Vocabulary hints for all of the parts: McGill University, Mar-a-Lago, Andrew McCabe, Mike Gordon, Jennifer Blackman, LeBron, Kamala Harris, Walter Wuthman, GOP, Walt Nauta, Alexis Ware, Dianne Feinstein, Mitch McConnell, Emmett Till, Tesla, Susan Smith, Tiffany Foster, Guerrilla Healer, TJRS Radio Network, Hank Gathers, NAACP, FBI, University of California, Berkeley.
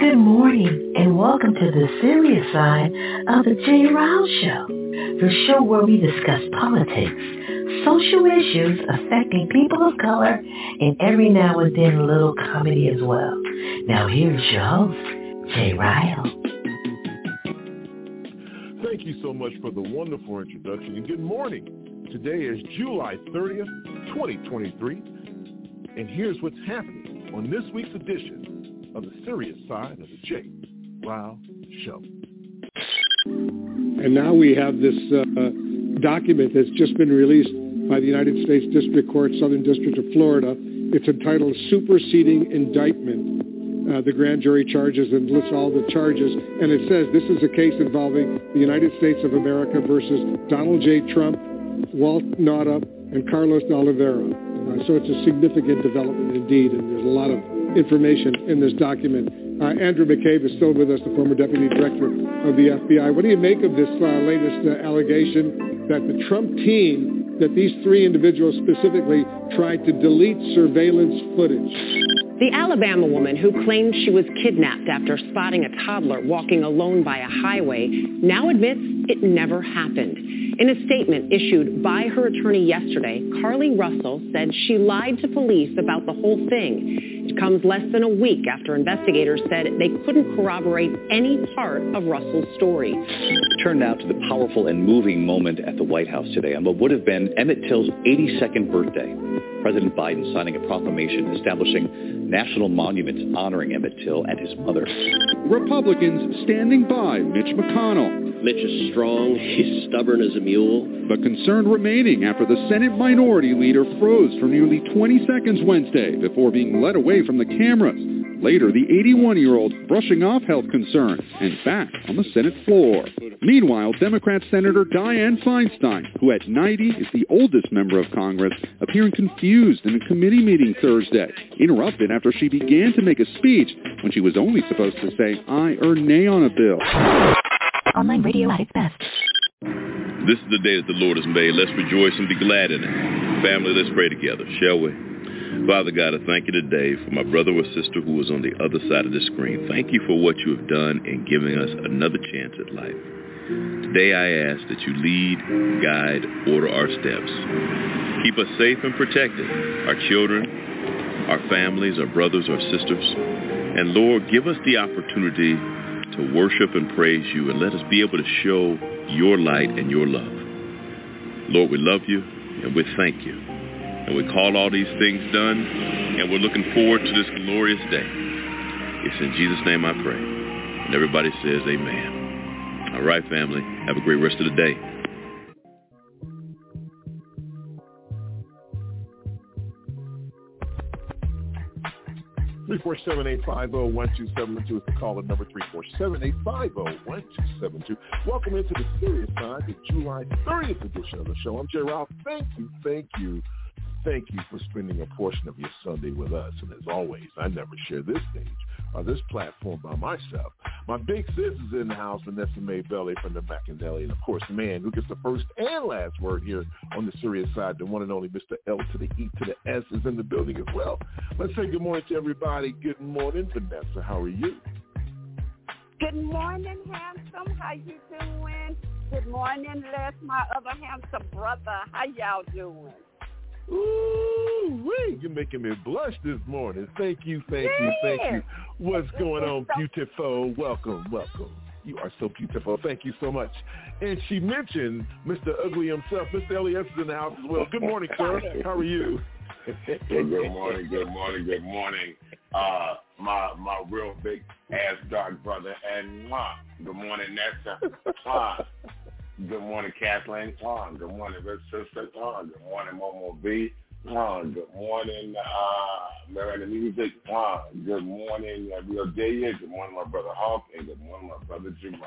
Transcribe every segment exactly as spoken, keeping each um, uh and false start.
Good morning, and welcome to the serious side of the Jay Ryle Show, the show where we discuss politics, social issues affecting people of color, and every now and then a little comedy as well. Now here's your host, Jay Ryle. Thank you so much for the wonderful introduction, and good morning. Today is July thirtieth, twenty twenty-three, and here's what's happening on this week's edition of the Serious Side of the Jay Ryle Show. And now we have this uh, document that's just been released by the United States District Court, Southern District of Florida. It's entitled Superseding Indictment. Uh, the grand jury charges and lists all the charges, and it says this is a case involving the United States of America versus Donald J. Trump, Walt Nauta, and Carlos De Oliveira. Uh, so it's a significant development indeed, and there's a lot of information in this document. Uh, Andrew McCabe is still with us, the former deputy director of the F B I. What do you make of this uh, latest uh, allegation that the Trump team, that these three individuals specifically tried to delete surveillance footage? The Alabama woman who claimed she was kidnapped after spotting a toddler walking alone by a highway now admits it never happened. In a statement issued by her attorney yesterday, Carlee Russell said she lied to police about the whole thing. It comes less than a week after investigators said they couldn't corroborate any part of Russell's story. Turn now to the powerful and moving moment at the White House today on what would have been Emmett Till's eighty-second birthday. President Biden signing a proclamation establishing national monuments honoring Emmett Till and his mother. Republicans standing by Mitch McConnell. Mitch is strong. He's stubborn as a mule. The concern remaining after the Senate Minority Leader froze for nearly twenty seconds Wednesday before being led away from the cameras. Later, the eighty-one-year-old brushing off health concerns and back on the Senate floor. Meanwhile, Democrat Senator Dianne Feinstein, who at ninety is the oldest member of Congress, appearing confused in a committee meeting Thursday, interrupted after she began to make a speech when she was only supposed to say, "I or nay" on a bill. Online radio at its best. This is the day that the Lord has made. Let's rejoice and be glad in it. Family, let's pray together, shall we? Father God, I thank you today for my brother or sister who is on the other side of the screen. Thank you for what you have done in giving us another chance at life. Today I ask that you lead, guide, order our steps. Keep us safe and protected, our children, our families, our brothers, our sisters. And Lord, give us the opportunity to worship and praise you, and let us be able to show your light and your love. Lord, we love you and we thank you. And we call all these things done, and we're looking forward to this glorious day. It's in Jesus' name I pray. And everybody says amen. All right, family. Have a great rest of the day. three four seven, eight five zero, one two seven two is the call at number three four seven, eight five zero, one two seven two. Welcome into the Serious Side, the July thirtieth edition of the show. I'm Jay Ryle. Thank you, thank you. Thank you for spending a portion of your Sunday with us. And as always, I never share this stage or this platform by myself. My big sis is in the house, Vanessa Mae Belly from the Macanelli. And of course, man, who gets the first and last word here on the Serious Side, the one and only Mister L to the E to the S is in the building as well. Let's say good morning to everybody. Good morning, Vanessa. How are you? Good morning, handsome. How you doing? Good morning, Les, my other handsome brother. How y'all doing? Ooh-wee, you're making me blush this morning. Thank you, thank you, thank you. What's going on, beautiful? Welcome, welcome. You are so beautiful. Thank you so much. And she mentioned Mister Ugly himself. Mister Elias is in the house as well. Good morning, sir. How are you? Good morning, good morning, good morning. Uh, my my real big ass dark brother. And mwah. Good morning, Nessa. Mwah. Good morning, Kathleen Tong. Good morning, Red Sister Tong. Good morning, Momo B. Uh, good morning, uh, Miranda Music. Uh, good morning, uh, Real Day. Good morning, my brother Hawk, and good morning, my brother Jerome.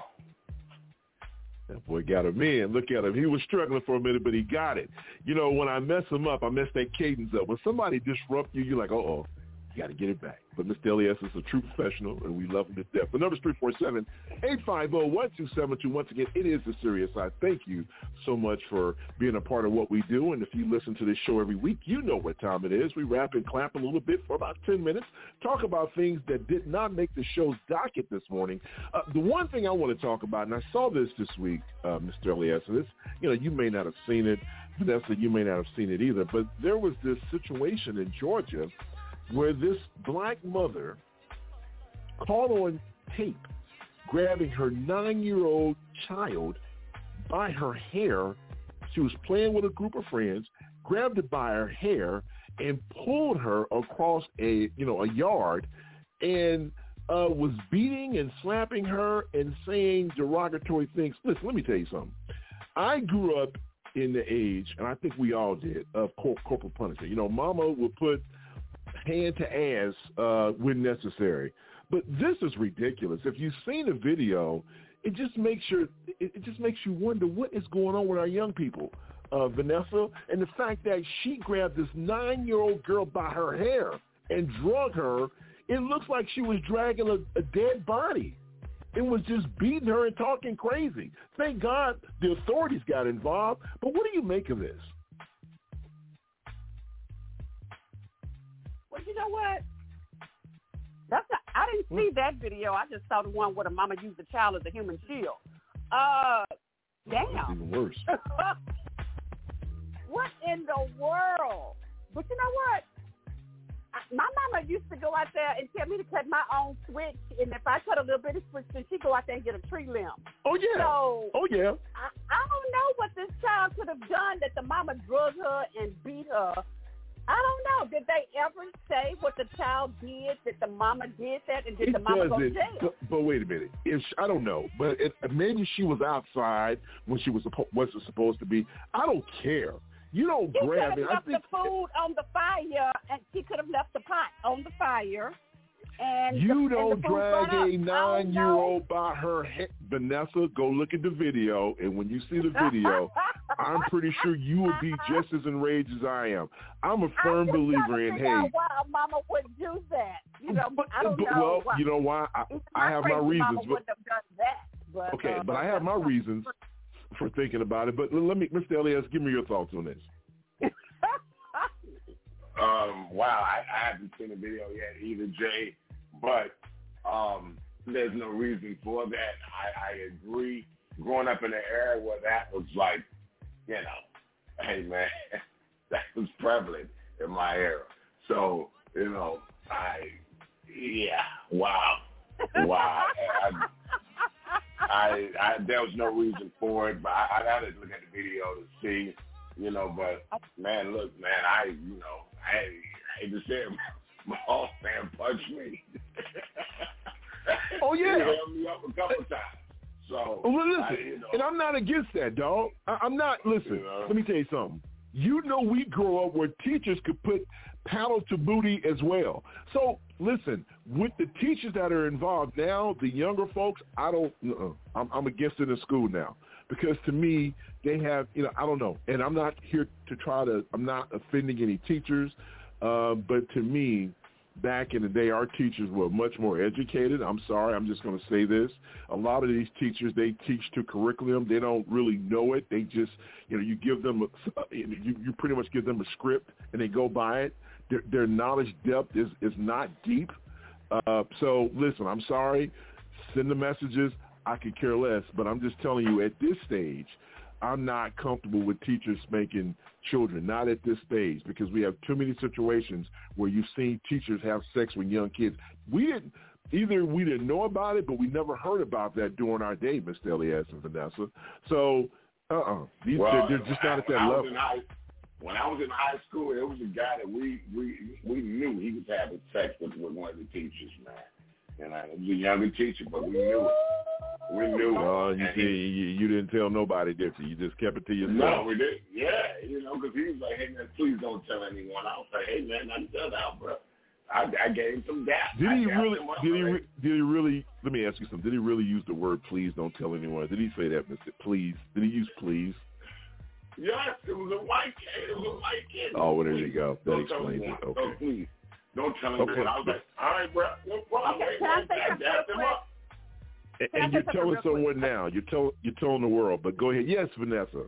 That boy got him in. Look at him. He was struggling for a minute, but he got it. You know, when I mess him up, I mess that cadence up. When somebody disrupts you, you're like, uh-oh, you got to get it back. But Mister Elias is a true professional, and we love him to death. The number's three four seven, eight five zero, one two seven two. Once again, it is the Serious Side. Thank you so much for being a part of what we do. And if you listen to this show every week, you know what time it is. We wrap and clap a little bit for about ten minutes, talk about things that did not make the show's docket this morning. Uh, the one thing I want to talk about, and I saw this this week, uh, Mister Elias, and this, you know, you may not have seen it. Vanessa, you may not have seen it either. But there was this situation in Georgia where this black mother caught on tape grabbing her nine-year-old child by her hair. She was playing with a group of friends, grabbed it by her hair, and pulled her across a you know a yard, and uh, was beating and slapping her and saying derogatory things. Listen, let me tell you something. I grew up in the age, and I think we all did, of cor- corporal punishment. You know, Mama would put hand to ass uh, when necessary. But this is ridiculous. If you've seen the video, it just makes you it, it just makes you wonder what is going on with our young people, uh, Vanessa, and the fact that she grabbed this nine-year-old girl by her hair and drug her. It looks like she was dragging a, a dead body. It was just beating her and talking crazy. Thank God the authorities got involved. But what do you make of this? Well, you know what? That's not, I didn't see that video. I just saw the one where the mama used the child as a human shield. Uh, damn. Oh, that's even worse. What in the world? But you know what? I, my mama used to go out there and tell me to cut my own switch, and if I cut a little bit of switch, then she'd go out there and get a tree limb. Oh, yeah. So, oh, yeah. I, I don't know what this child could have done that the mama drugged her and beat her. I don't know. Did they ever say what the child did? Did the mama did that? And did it the mama go to jail? But, but wait a minute. If she, I don't know. But it, maybe she was outside when she was wasn't supposed to be. I don't care. You don't she grab it. She could have left I think, the food on the fire, and she could have left the pot on the fire. And you the, don't and drag a nine-year-old by her head. Vanessa, go look at the video, and when you see the video, I'm pretty sure you will be just as enraged as I am. I'm a firm I'm believer in, hey. I why Mama would do that. You know, but, I don't but, know. Well, why. You know why? I, I have my reasons. But, have done that, but, okay, uh, but I have my reasons for thinking about it. But let me, Mister Elias, give me your thoughts on this. Um, wow, I, I haven't seen the video yet either, Jay, but um, there's no reason for that. I, I agree. Growing up in an era where that was like, you know, hey, man, that was prevalent in my era. So, you know, I, yeah, wow, wow. I, I, I, there was no reason for it, but I, I had to look at the video to see, you know, but, man, look, man, I, you know, I, I just said, my old man punched me. Oh, yeah. He held me up a couple times. So, well, listen, I, you know, and I'm not against that, dog. I, I'm not, listen, you know, let me tell you something. You know we grow up where teachers could put paddle to booty as well. So, listen, with the teachers that are involved now, the younger folks, I don't, uh-uh, I'm, I'm against it in school now. Because to me, they have, you know, I don't know. And I'm not here to try to, I'm not offending any teachers. Uh, but to me, back in the day, our teachers were much more educated. I'm sorry, I'm just going to say this. A lot of these teachers, they teach to curriculum. They don't really know it. They just, you know, you give them, a, you, you pretty much give them a script and they go by it. Their, their knowledge depth is, is not deep. Uh, so listen, I'm sorry. Send the messages. I could care less, but I'm just telling you at this stage, I'm not comfortable with teachers spanking children, not at this stage, because we have too many situations where you've seen teachers have sex with young kids. We didn't, either we didn't know about it, but we never heard about that during our day, Mister Elias and Vanessa. So, uh-uh, these, well, they're, they're just not at that level. High, when I was in high school, there was a guy that we, we, we knew he was having sex with, with one of the teachers, man. And I was a younger teacher, but we knew it. We knew. Uh, you, see, you, you didn't tell nobody, did you? You just kept it to yourself. No, we didn't. Yeah, you know, because he was like, hey, man, please don't tell anyone. I was like, hey, man, I'm done out, bro. I, I gave him some doubt. Did he really, did he, re, did he really, let me ask you something. Did he really use the word please don't tell anyone? Did he say that, Mister Please? Did he use please? Yes, it was a white kid. It was a white kid. Oh, well, there please. You go. That don't explains it. Okay. Don't please. Don't tell anyone. Okay. I was like, all right, bro. No problem. Okay, can I say something real quick? And you're telling someone now. You're, tell, you're telling the world. But go ahead. Yes, Vanessa.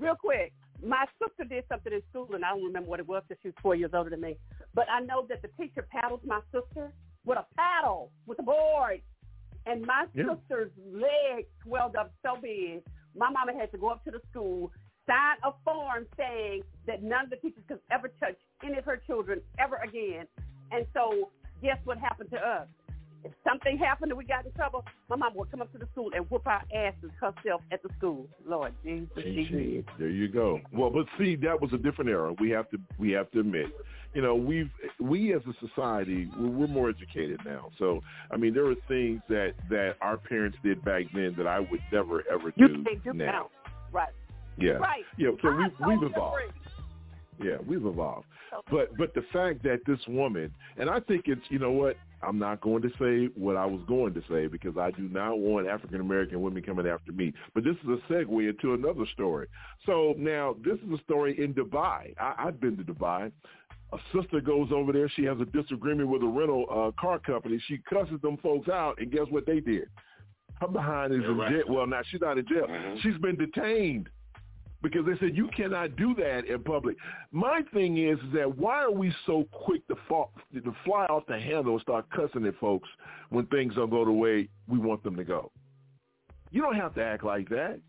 Real quick. My sister did something in school, and I don't remember what it was because she was four years older than me. But I know that the teacher paddles my sister with a paddle, with a board. And my yeah. sister's leg swelled up so big, my mama had to go up to the school, sign a form saying that none of the teachers could ever touch any of her children ever again. And so guess what happened to us? If something happened and we got in trouble, my mom would come up to the school and whoop our asses herself at the school. Lord Jesus, she did. There you go. Well, but see, that was a different era. We have to, we have to admit, you know, we've, we as a society, we're more educated now. So, I mean, there are things that, that our parents did back then that I would never ever do, you do now. now. Right. Yeah. Right. Yeah. So we, we've evolved. Yeah, we've evolved. But but the fact that this woman, and I think it's, you know what, I'm not going to say what I was going to say because I do not want African-American women coming after me. But this is a segue into another story. So now this is a story in Dubai. I, I've been to Dubai. A sister goes over there. She has a disagreement with a rental uh, car company. She cusses them folks out, and guess what they did? Her behind is yeah, in right. jail. Well, now she's not in jail. Mm-hmm. She's been detained. Because they said you cannot do that in public. My thing is, is that why are we so quick to, fall, to fly off the handle and start cussing at folks when things don't go the way we want them to go? You don't have to act like that.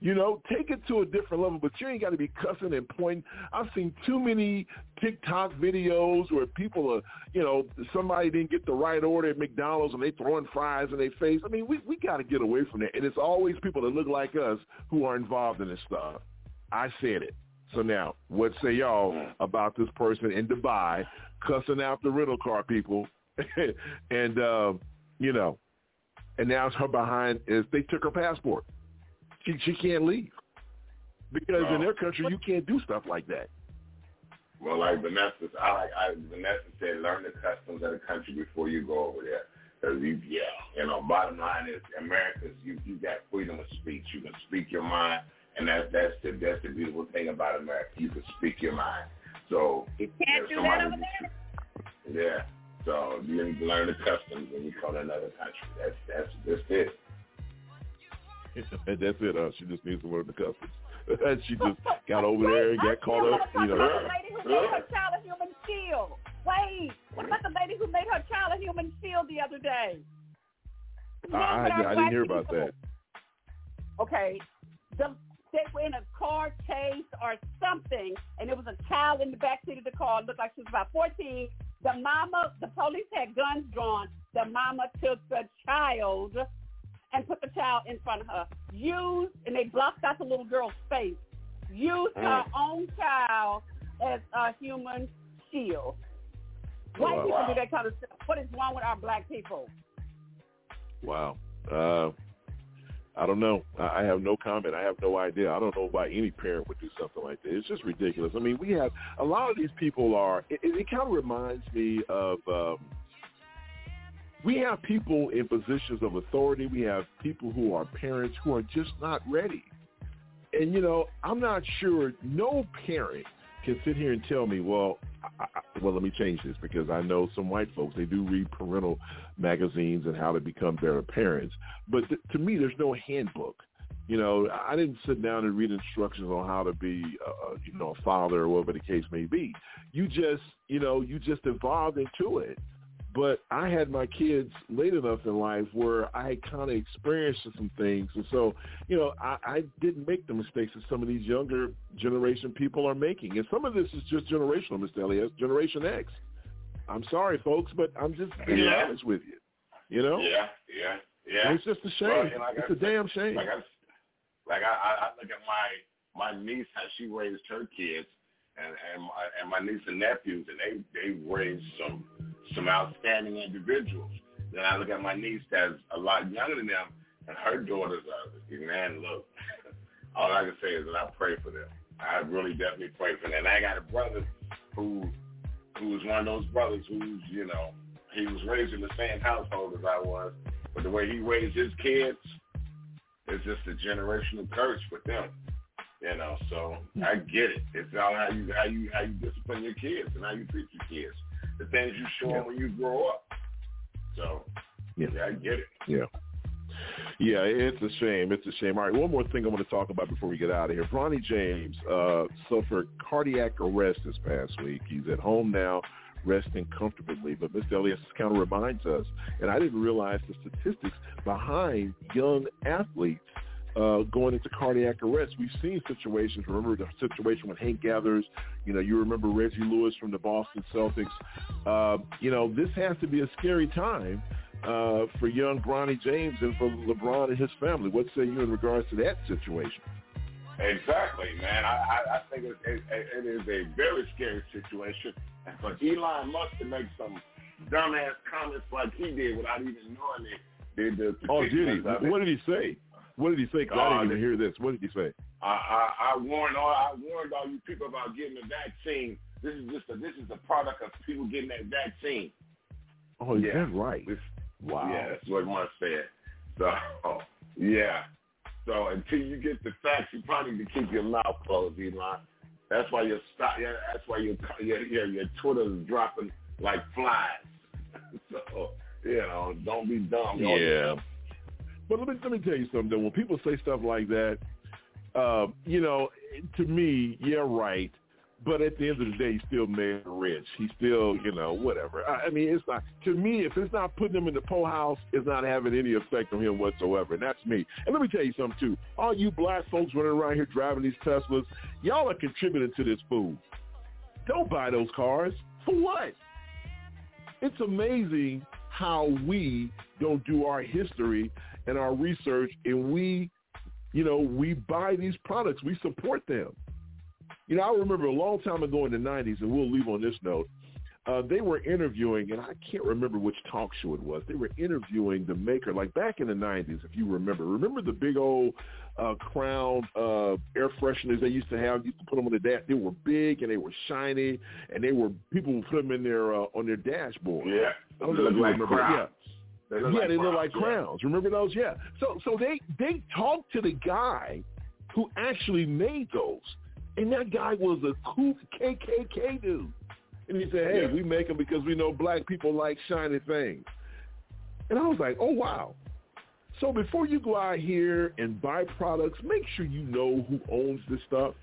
You know, take it to a different level, but you ain't got to be cussing and pointing. I've seen too many TikTok videos where people are, you know, somebody didn't get the right order at McDonald's and they throwing fries in their face. I mean, we we got to get away from that. And it's always people that look like us who are involved in this stuff. I said it. So now, what say y'all about this person in Dubai cussing out the rental car people? and, uh, you know, and now her behind is they took her passport. She, she can't leave because oh. in their country, you can't do stuff like that. Well, like Vanessa, I, like, I, Vanessa said, learn the customs of the country before you go over there. Because, you, yeah, you know, bottom line is Americans, you, you got freedom of speech. You can speak your mind. And that's that's the that's the beautiful thing about America. You can speak your mind. So you can't do that over there. Yeah. So you can learn the customs when you go to another country. That's that's that's it. And that's it. Uh, she just needs to learn the customs. She just got over wait, there and got caught up. You know. About the lady who made her child a human shield. Wait. What about the lady who made her child a human shield the other day? I, I, I didn't hear about people. that. Okay. The, They were in a car chase or something, and there was a child in the backseat of the car. It looked like she was about fourteen. The mama, the police had guns drawn. The mama took the child and put the child in front of her. Used, and they blocked out the little girl's face. Used mm. her own child as a human shield. White wow. people do that kind of stuff. What is wrong with our black people? Wow. Uh I don't know. I have no comment. I have no idea. I don't know why any parent would do something like that. It's just ridiculous. I mean, we have a lot of these people are, it, it kind of reminds me of, um, we have people in positions of authority. We have people who are parents who are just not ready. And, you know, I'm not sure no parent can sit here and tell me, well, I, I, well, let me change this because I know some white folks, they do read parental magazines and how to become better parents. But th- to me, there's no handbook. You know, I didn't sit down and read instructions on how to be, uh, you know, a father or whatever the case may be. You just, you know, you just evolved into it. But I had my kids late enough in life where I had kind of experienced some things. And so, you know, I, I didn't make the mistakes that some of these younger generation people are making. And some of this is just generational, Mister Elias, Generation X. I'm sorry, folks, but I'm just being yeah. honest with you. You know? Yeah, yeah, yeah. And it's just a shame. Well, like it's I, a damn shame. Like, I, like I, I look at my, my niece, how she raised her kids. And, and, my, and my niece and nephews, and they, they raised some some outstanding individuals. Then I look at my niece that's a lot younger than them, and her daughters are, man, look, all I can say is that I pray for them. I really definitely pray for them. And I got a brother who who's one of those brothers who's, you know, he was raised in the same household as I was, but the way he raised his kids is just a generational curse with them. You know, so I get it. It's all how you how you how you discipline your kids and how you treat your kids. The things you show them when you grow up. So yeah, I get it. Yeah. Yeah, it's a shame. It's a shame. All right, one more thing I want to talk about before we get out of here. Bronny James uh, suffered cardiac arrest this past week. He's at home now, resting comfortably. But Mister Elias kind of reminds us, and I didn't realize the statistics behind young athletes uh, going into cardiac arrest. We've seen situations. Remember the situation when Hank Gathers, you know, you remember Reggie Lewis from the Boston Celtics. Uh, you know, this has to be a scary time Uh, for young Bronny James and for LeBron and his family. What say you in regards to that situation? Exactly, man. I, I, I think it, it, it is a very scary situation. And for Elon Musk to make some dumbass comments like he did without even knowing it. The, the oh, did he? What, what did he say? What did he say? Cause uh, I didn't even hear this. What did he say? I, I, I, warned all, I warned all you people about getting the vaccine. This is just a, this is the product of people getting that vaccine. Oh, is yeah. that right? It's, Wow. Yeah, that's what Mark said. So, yeah. So until you get the facts, you probably need to keep your mouth closed, Elon. That's why your stock, yeah, that's why your your your Twitter is dropping like flies. So, you know, don't be dumb. Don't yeah. Be dumb. But let me let me tell you something though. When people say stuff like that, uh, you know, to me, yeah, right. But at the end of the day, he's still made rich. He's still, you know, whatever. I mean, it's not, to me, if it's not putting him in the poll house, it's not having any effect on him whatsoever. And that's me. And let me tell you something, too. All you black folks running around here driving these Teslas, y'all are contributing to this fool. Don't buy those cars. For what? It's amazing how we don't do our history and our research, and we, you know, we buy these products. We support them. You know, I remember a long time ago in the nineties, and we'll leave on this note, uh, they were interviewing, and I can't remember which talk show it was. They were interviewing the maker, like back in the nineties, if you remember. Remember the big old uh, Crown uh, air fresheners they used to have? Used to put them on the dash. They were big, and they were shiny, and they were people would put them in their, uh, on their dashboard. Yeah. I don't know if you remember. Yeah. They look yeah, like they look like crowns. Yeah. Remember those? Yeah. So, so they, they talked to the guy who actually made those. And that guy was a cool K K K dude. And he said, hey, yeah. we make them because we know black people like shiny things. And I was like, oh, wow. So before you go out here and buy products, make sure you know who owns this stuff.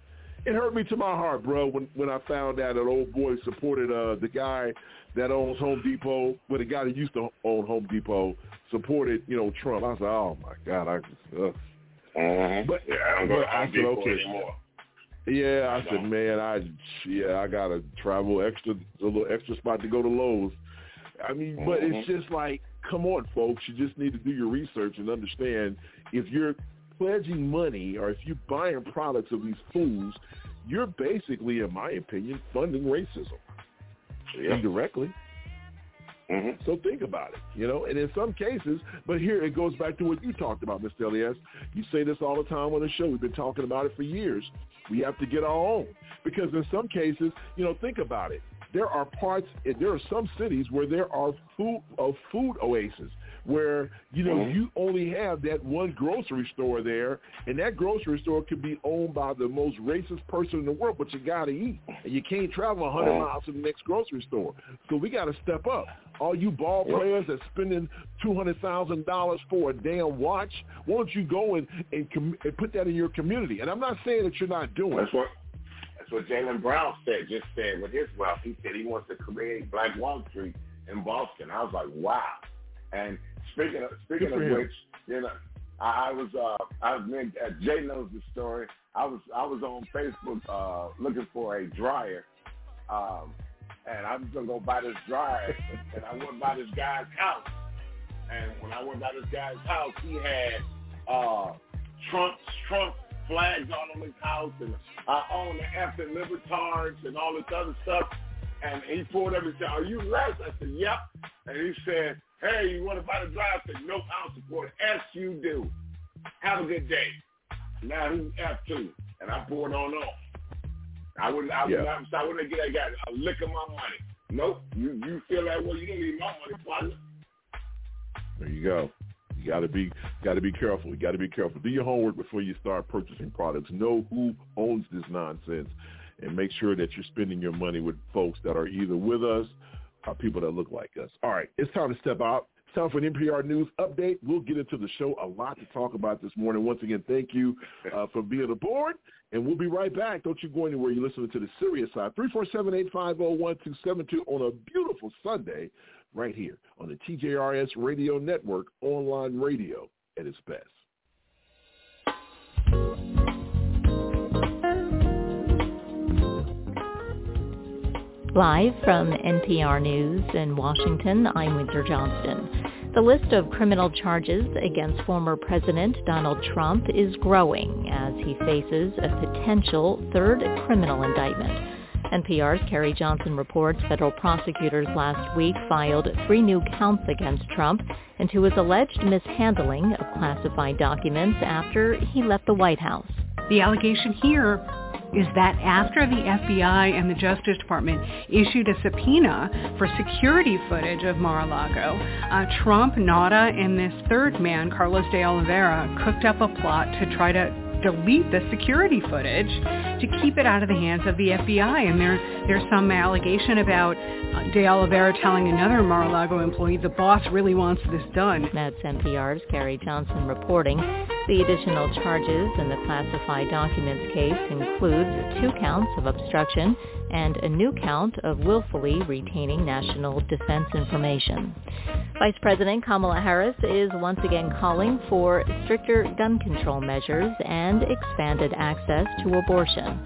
It hurt me to my heart, bro, when, when I found out that old boy supported uh, the guy that owns Home Depot, well, the guy that used to own Home Depot supported, you know, Trump. I was like, oh, my God. I just, uh. mm-hmm. But yeah, I don't go to Home Depot okay. anymore. Yeah, I said, man, I yeah, I gotta travel extra, a little extra spot to go to Lowe's. I mean, but mm-hmm. it's just like, come on, folks, you just need to do your research and understand if you're pledging money or if you're buying products of these fools, you're basically, in my opinion, funding racism yeah. indirectly. Mm-hmm. So think about it, you know, and in some cases, but here it goes back to what you talked about, Mister Elias. You say this all the time on the show. We've been talking about it for years. We have to get our own because in some cases, you know, think about it. There are parts, there are some cities where there are food, uh, food oases where, you know, mm-hmm. you only have that one grocery store there, and that grocery store could be owned by the most racist person in the world, but you got to eat, and you can't travel one hundred mm-hmm. miles to the next grocery store. So we got to step up. All you ball players that's spending two hundred thousand dollars for a damn watch, why don't you go and, and, com- and put that in your community? And I'm not saying that you're not doing that's what That's what Jaylen Brown said, just said with his wealth. He said he wants to create Black Wall Street in Boston. I was like, wow. And speaking of, speaking of which, you know, I, I was, uh, I was, uh, Jay knows the story. I was, I was on Facebook uh, looking for a dryer, um, and I was gonna go buy this dryer, and I went by this guy's house. And when I went by this guy's house, he had uh, Trump's Trump flags all on his house, and I own the effing libertards and all this other stuff. And he pulled up and said, "Are you Les?" I said, "Yep." And he said, "Hey, you want to buy the drive?" I said, "Nope, I'll support it." "Yes, you do. Have a good day." Now he's F two, and I poured on off. I wouldn't. I wouldn't. Yeah. I wouldn't get that guy a lick of my money. Nope. You you feel that way? You don't need my money, partner. There you go. You gotta be gotta be careful. You gotta be careful. Do your homework before you start purchasing products. Know who owns this nonsense, and make sure that you're spending your money with folks that are either with us or people that look like us. All right, it's time to step out. It's time for an N P R News update. We'll get into the show. A lot to talk about this morning. Once again, thank you uh, for being aboard, and we'll be right back. Don't you go anywhere. You're listening to the Serious Side, three four seven, eight five zero, one two seven two on a beautiful Sunday right here on the T J R S Radio Network, online radio at its best. Live from N P R News in Washington, I'm Winter Johnston. The list of criminal charges against former President Donald Trump is growing as he faces a potential third criminal indictment. N P R's Carrie Johnson reports federal prosecutors last week filed three new counts against Trump into his alleged mishandling of classified documents after he left the White House. The allegation here is that after the F B I and the Justice Department issued a subpoena for security footage of Mar-a-Lago, uh, Trump, Nauta, and this third man, Carlos De Oliveira, cooked up a plot to try to delete the security footage to keep it out of the hands of the F B I. And there, there's some allegation about uh, De Oliveira telling another Mar-a-Lago employee, "The boss really wants this done." That's N P R's Carrie Johnson reporting. The additional charges in the classified documents case includes two counts of obstruction and a new count of willfully retaining national defense information. Vice President Kamala Harris is once again calling for stricter gun control measures and expanded access to abortion.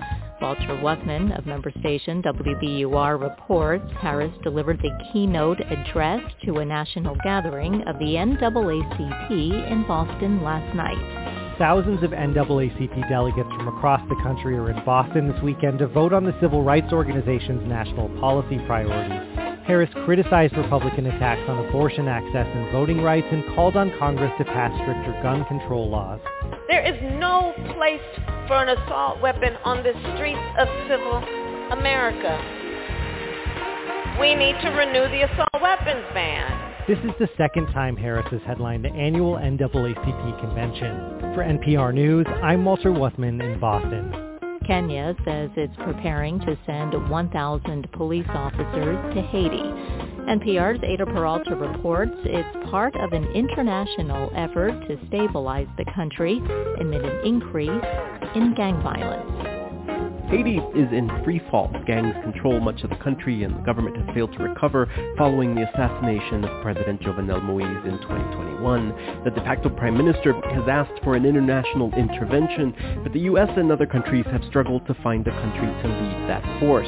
Walter Wuthman of member station W B U R reports Harris delivered the keynote address to a national gathering of the N double A C P in Boston last night. Thousands of N double A C P delegates from across the country are in Boston this weekend to vote on the civil rights organization's national policy priorities. Harris criticized Republican attacks on abortion access and voting rights and called on Congress to pass stricter gun control laws. There is no place for an assault weapon on the streets of civil America. We need to renew the assault weapons ban. This is the second time Harris has headlined the annual N double A C P convention. For N P R News, I'm Walter Wuthman in Boston. Kenya says it's preparing to send one thousand police officers to Haiti. N P R's Eyder Peralta reports it's part of an international effort to stabilize the country amid an increase in gang violence. Haiti is in free fall. Gangs control much of the country, and the government has failed to recover following the assassination of President Jovenel Moïse in twenty twenty-one. The de facto prime minister has asked for an international intervention, but the U S and other countries have struggled to find a country to lead that force.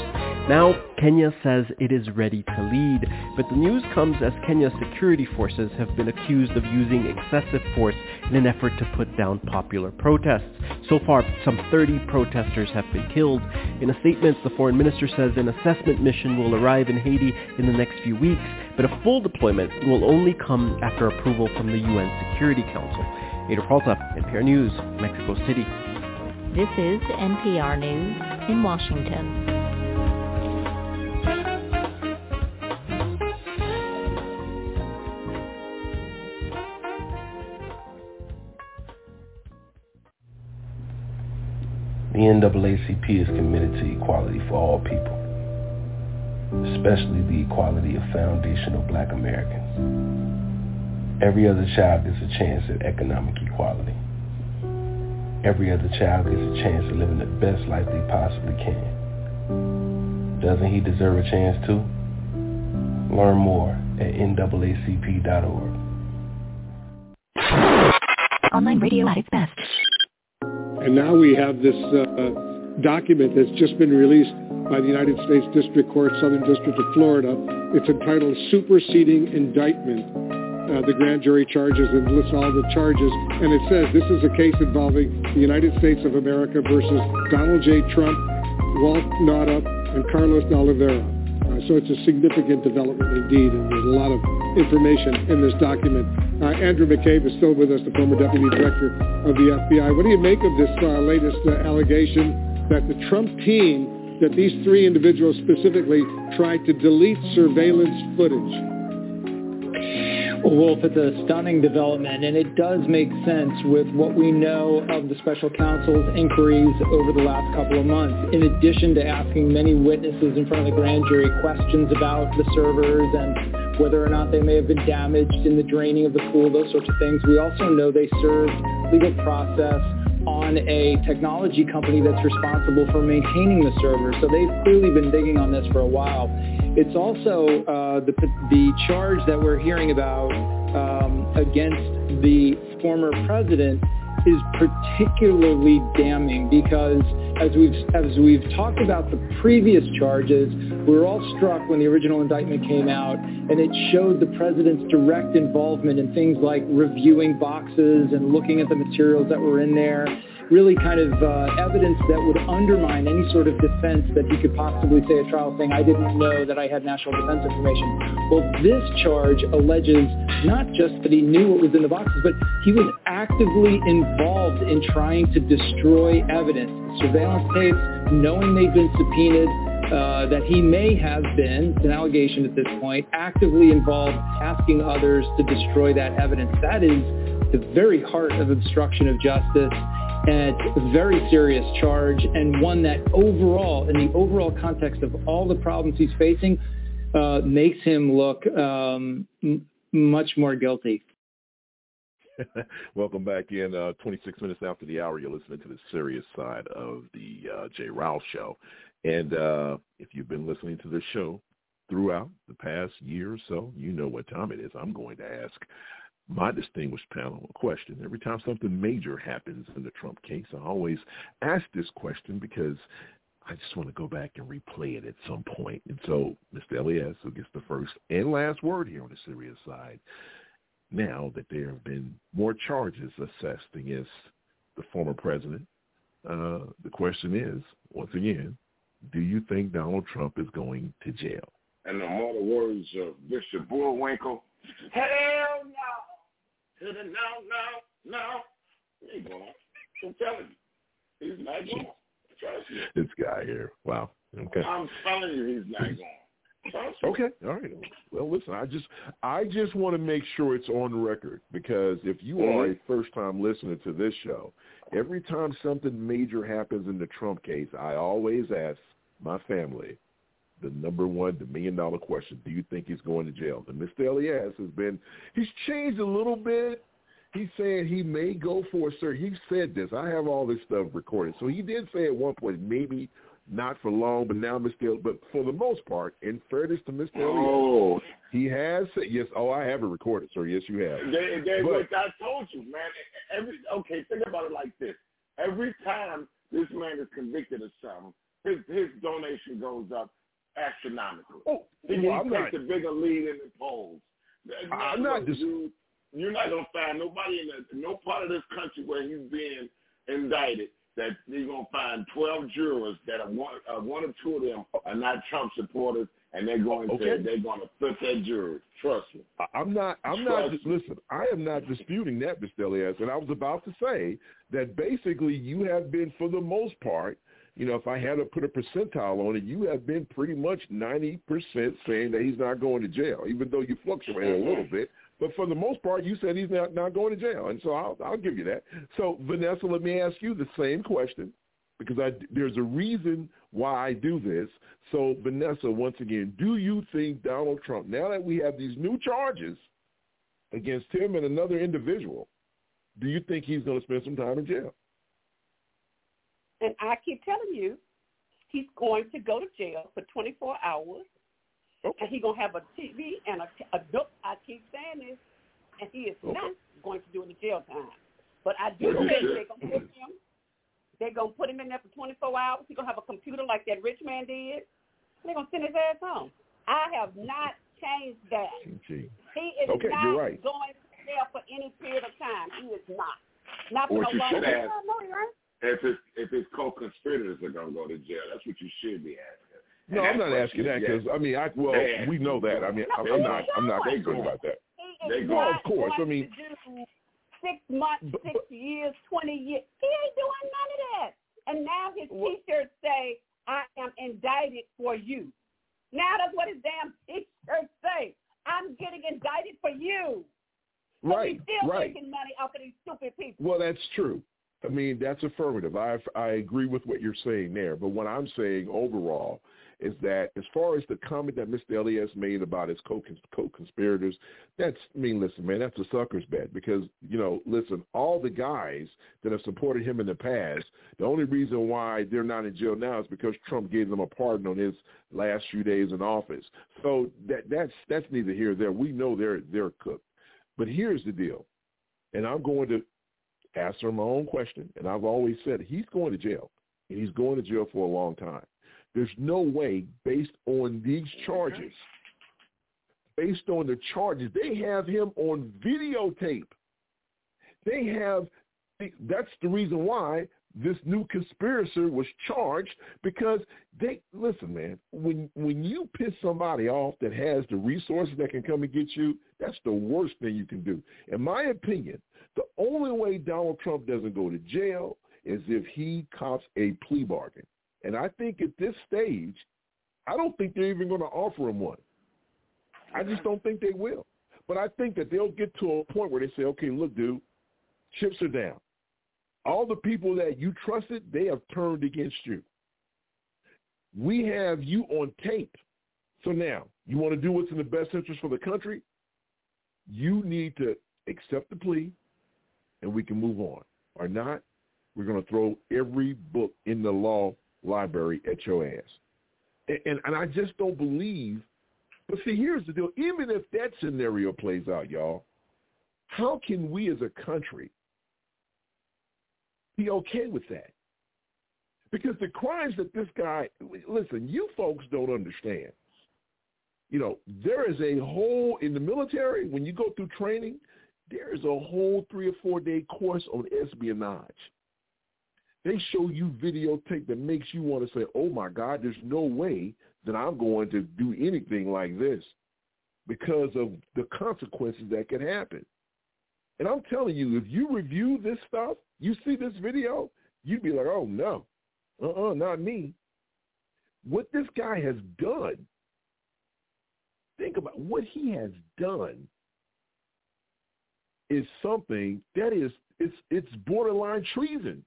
Now, Kenya says it is ready to lead, but the news comes as Kenya's security forces have been accused of using excessive force in an effort to put down popular protests. So far, some thirty protesters have been killed. In a statement, the foreign minister says an assessment mission will arrive in Haiti in the next few weeks, but a full deployment will only come after approval from the U N Security Council. Eyder Peralta, N P R News, Mexico City. This is N P R News in Washington. The N double A C P is committed to equality for all people, especially the equality of foundational Black Americans. Every other child gets a chance at economic equality. Every other child gets a chance at living the best life they possibly can. Doesn't he deserve a chance too? Learn more at N double A C P dot org. Online radio at its best. And now we have this uh, document that's just been released by the United States District Court, Southern District of Florida. It's entitled Superseding Indictment, uh, the grand jury charges, and lists all the charges. And it says this is a case involving the United States of America versus Donald J. Trump, Walt Nauta, and Carlos De Oliveira. Uh, So it's a significant development indeed, and there's a lot of information in this document. Uh, Andrew McCabe is still with us, the former deputy director of the F B I. What do you make of this uh, latest uh, allegation that the Trump team, that these three individuals specifically tried to delete surveillance footage? Wolf, it's a stunning development, and it does make sense with what we know of the special counsel's inquiries over the last couple of months. In addition to asking many witnesses in front of the grand jury questions about the servers and whether or not they may have been damaged in the draining of the pool, those sorts of things, we also know they served legal process on a technology company that's responsible for maintaining the server. So they've clearly been digging on this for a while. It's also uh, the, the charge that we're hearing about um, against the former president is particularly damning because as we've, as we've talked about the previous charges, we were all struck when the original indictment came out, and it showed the president's direct involvement in things like reviewing boxes and looking at the materials that were in there, really kind of uh, evidence that would undermine any sort of defense that he could possibly say at trial, saying, I didn't know that I had national defense information. Well, this charge alleges not just that he knew what was in the boxes, but he was actively involved in trying to destroy evidence, surveillance tapes, knowing they'd been subpoenaed, uh, that he may have been, it's an allegation at this point, actively involved asking others to destroy that evidence. That is the very heart of obstruction of justice. And it's a very serious charge, and one that overall, in the overall context of all the problems he's facing, uh, makes him look um, m- much more guilty. Welcome back in. Uh, twenty-six minutes after the hour, you're listening to the serious side of the uh, Jay Ryle Show. And uh, if you've been listening to this show throughout the past year or so, you know what time it is. I'm going to ask my distinguished panel a question. Every time something major happens in the Trump case, I always ask this question because I just want to go back and replay it at some point. And so, Mister Elias, who gets the first and last word here on the serious side, now that there have been more charges assessed against the former president, uh, the question is, once again, do you think Donald Trump is going to jail? And the mortal words of Mister Bullwinkle, hell no! No, no, no. He ain't going. I'm telling you. He's not going. Trust me. This guy here. Wow. Okay. I'm telling you he's not going. Trust me. Okay. All right. Well, listen, I just I just want to make sure it's on record because if you are a first-time listener to this show, every time something major happens in the Trump case, I always ask my family the number one, the million-dollar question, do you think he's going to jail? And Mister Elias has been, he's changed a little bit. He's saying he may go for a search. He said this. I have all this stuff recorded. So he did say at one point, maybe not for long, but now Mister But for the most part, in fairness to Mister Oh. Elias, he has said, yes, oh, I have it recorded, sir. Yes, you have. They, they, but, I told you, man. Every, okay, think about it like this. Every time this man is convicted of something, his, his donation goes up astronomical. Oh, he well, takes not, a bigger lead in the polls. I'm not dis- dude, you're not gonna find nobody in the, no part of this country where he's being indicted that you're gonna find twelve jurors that are one, uh, one or two of them are not Trump supporters, and they're going okay. to they're going to flip that jury. Trust me. I'm not. I'm Trust not. Me. Listen, I am not disputing that, Mister Elias. And I was about to say that basically you have been, for the most part, you know, if I had to put a percentile on it, you have been pretty much ninety percent saying that he's not going to jail, even though you fluctuate a little bit. But for the most part, you said he's not, not going to jail, and so I'll, I'll give you that. So, Vanessa, let me ask you the same question because I, there's a reason why I do this. So, Vanessa, once again, do you think Donald Trump, now that we have these new charges against him and another individual, do you think he's going to spend some time in jail? And I keep telling you, he's going to go to jail for twenty-four hours, okay. and he's going to have a T V and a, a dope. I keep saying this, and he is okay. not going to do any jail time. But I do think they're going to put him. They're going to put him in there for twenty-four hours. He's going to have a computer like that rich man did. And they're going to send his ass home. I have not changed that. Gee. He is okay, not you're right. going to jail for any period of time. He is not. Not for what no long time. If his if his co-conspirators are gonna go to jail, that's what you should be asking. No, I'm not asking that because I mean, I well, they we know that. I mean, no, I'm, I'm not, I'm not concerned about that. They go, well, of course. I mean, six months, but, six but, years, twenty years. He ain't doing none of that. And now his well, T-shirts say, "I am indicted for you." Now that's what his damn T-shirts say. I'm getting indicted for you. So right, he's still right. Making money off of these stupid people. Well, that's true. I mean, that's affirmative. I I agree with what you're saying there. But what I'm saying overall is that as far as the comment that Mister Elias made about his co-conspirators, that's, I mean, listen, man, that's a sucker's bet because, you know, listen, all the guys that have supported him in the past, the only reason why they're not in jail now is because Trump gave them a pardon on his last few days in office. So that that's that's neither here nor there. We know they're they're cooked. But here's the deal, and I'm going to answer my own question, and I've always said he's going to jail, and he's going to jail for a long time. There's no way, based on these charges, based on the charges, they have him on videotape. They have – that's the reason why this new conspirator was charged because they – listen, man, when when you piss somebody off that has the resources that can come and get you, that's the worst thing you can do. In my opinion, the only way Donald Trump doesn't go to jail is if he cops a plea bargain. And I think at this stage, I don't think they're even going to offer him one. I just don't think they will. But I think that they'll get to a point where they say, okay, look, dude, chips are down. All the people that you trusted, they have turned against you. We have you on tape. So now, you want to do what's in the best interest for the country? You need to accept the plea, and we can move on. Or not, we're going to throw every book in the law library at your ass. And, and and I just don't believe, but see, here's the deal. Even if that scenario plays out, y'all, how can we as a country be okay with that? Because the crimes that this guy, listen, you folks don't understand. You know, there is a whole, in the military, when you go through training, there is a whole three or four day course on espionage. They show you videotape that makes you want to say, oh, my God, there's no way that I'm going to do anything like this because of the consequences that could happen. And I'm telling you, if you review this stuff, you see this video, you'd be like, oh, no, uh-uh, not me. What this guy has done, think about what he has done is something that is it's it's borderline treason.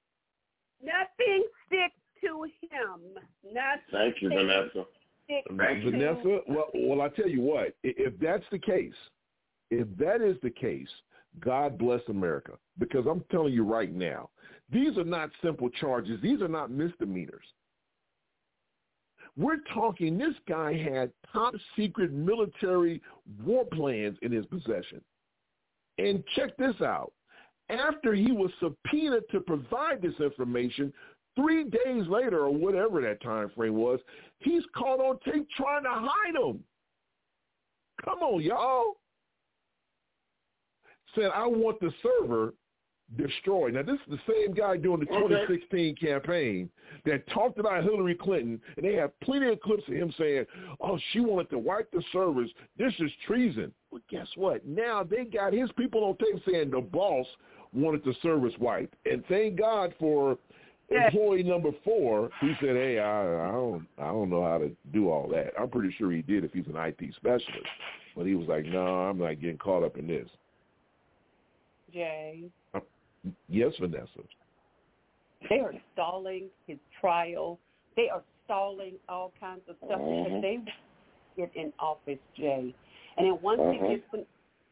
Nothing sticks to him. Nothing Thank you, Vanessa. Thank you, Vanessa. Well, well, I tell you what. If that's the case, if that is the case, God bless America. Because I'm telling you right now, these are not simple charges. These are not misdemeanors. We're talking this guy had top secret military war plans in his possession. And check this out. After he was subpoenaed to provide this information, three days later or whatever that time frame was, he's caught on tape trying to hide him. Come on, y'all. Said, I want the server destroyed. Now, this is the same guy doing the twenty sixteen campaign that talked about Hillary Clinton, and they have plenty of clips of him saying, oh, she wanted to wipe the servers. This is treason. Well, guess what? Now they got his people on tape saying the boss wanted the service wiped. And thank God for employee number four. He said, hey, I, I don't I don't know how to do all that. I'm pretty sure he did if he's an I T specialist. But he was like, no, I'm not getting caught up in this. Jay. Uh, yes, Vanessa. They are stalling his trial. They are stalling all kinds of stuff mm-hmm. because they get in office, Jay. And then once mm-hmm. he gets,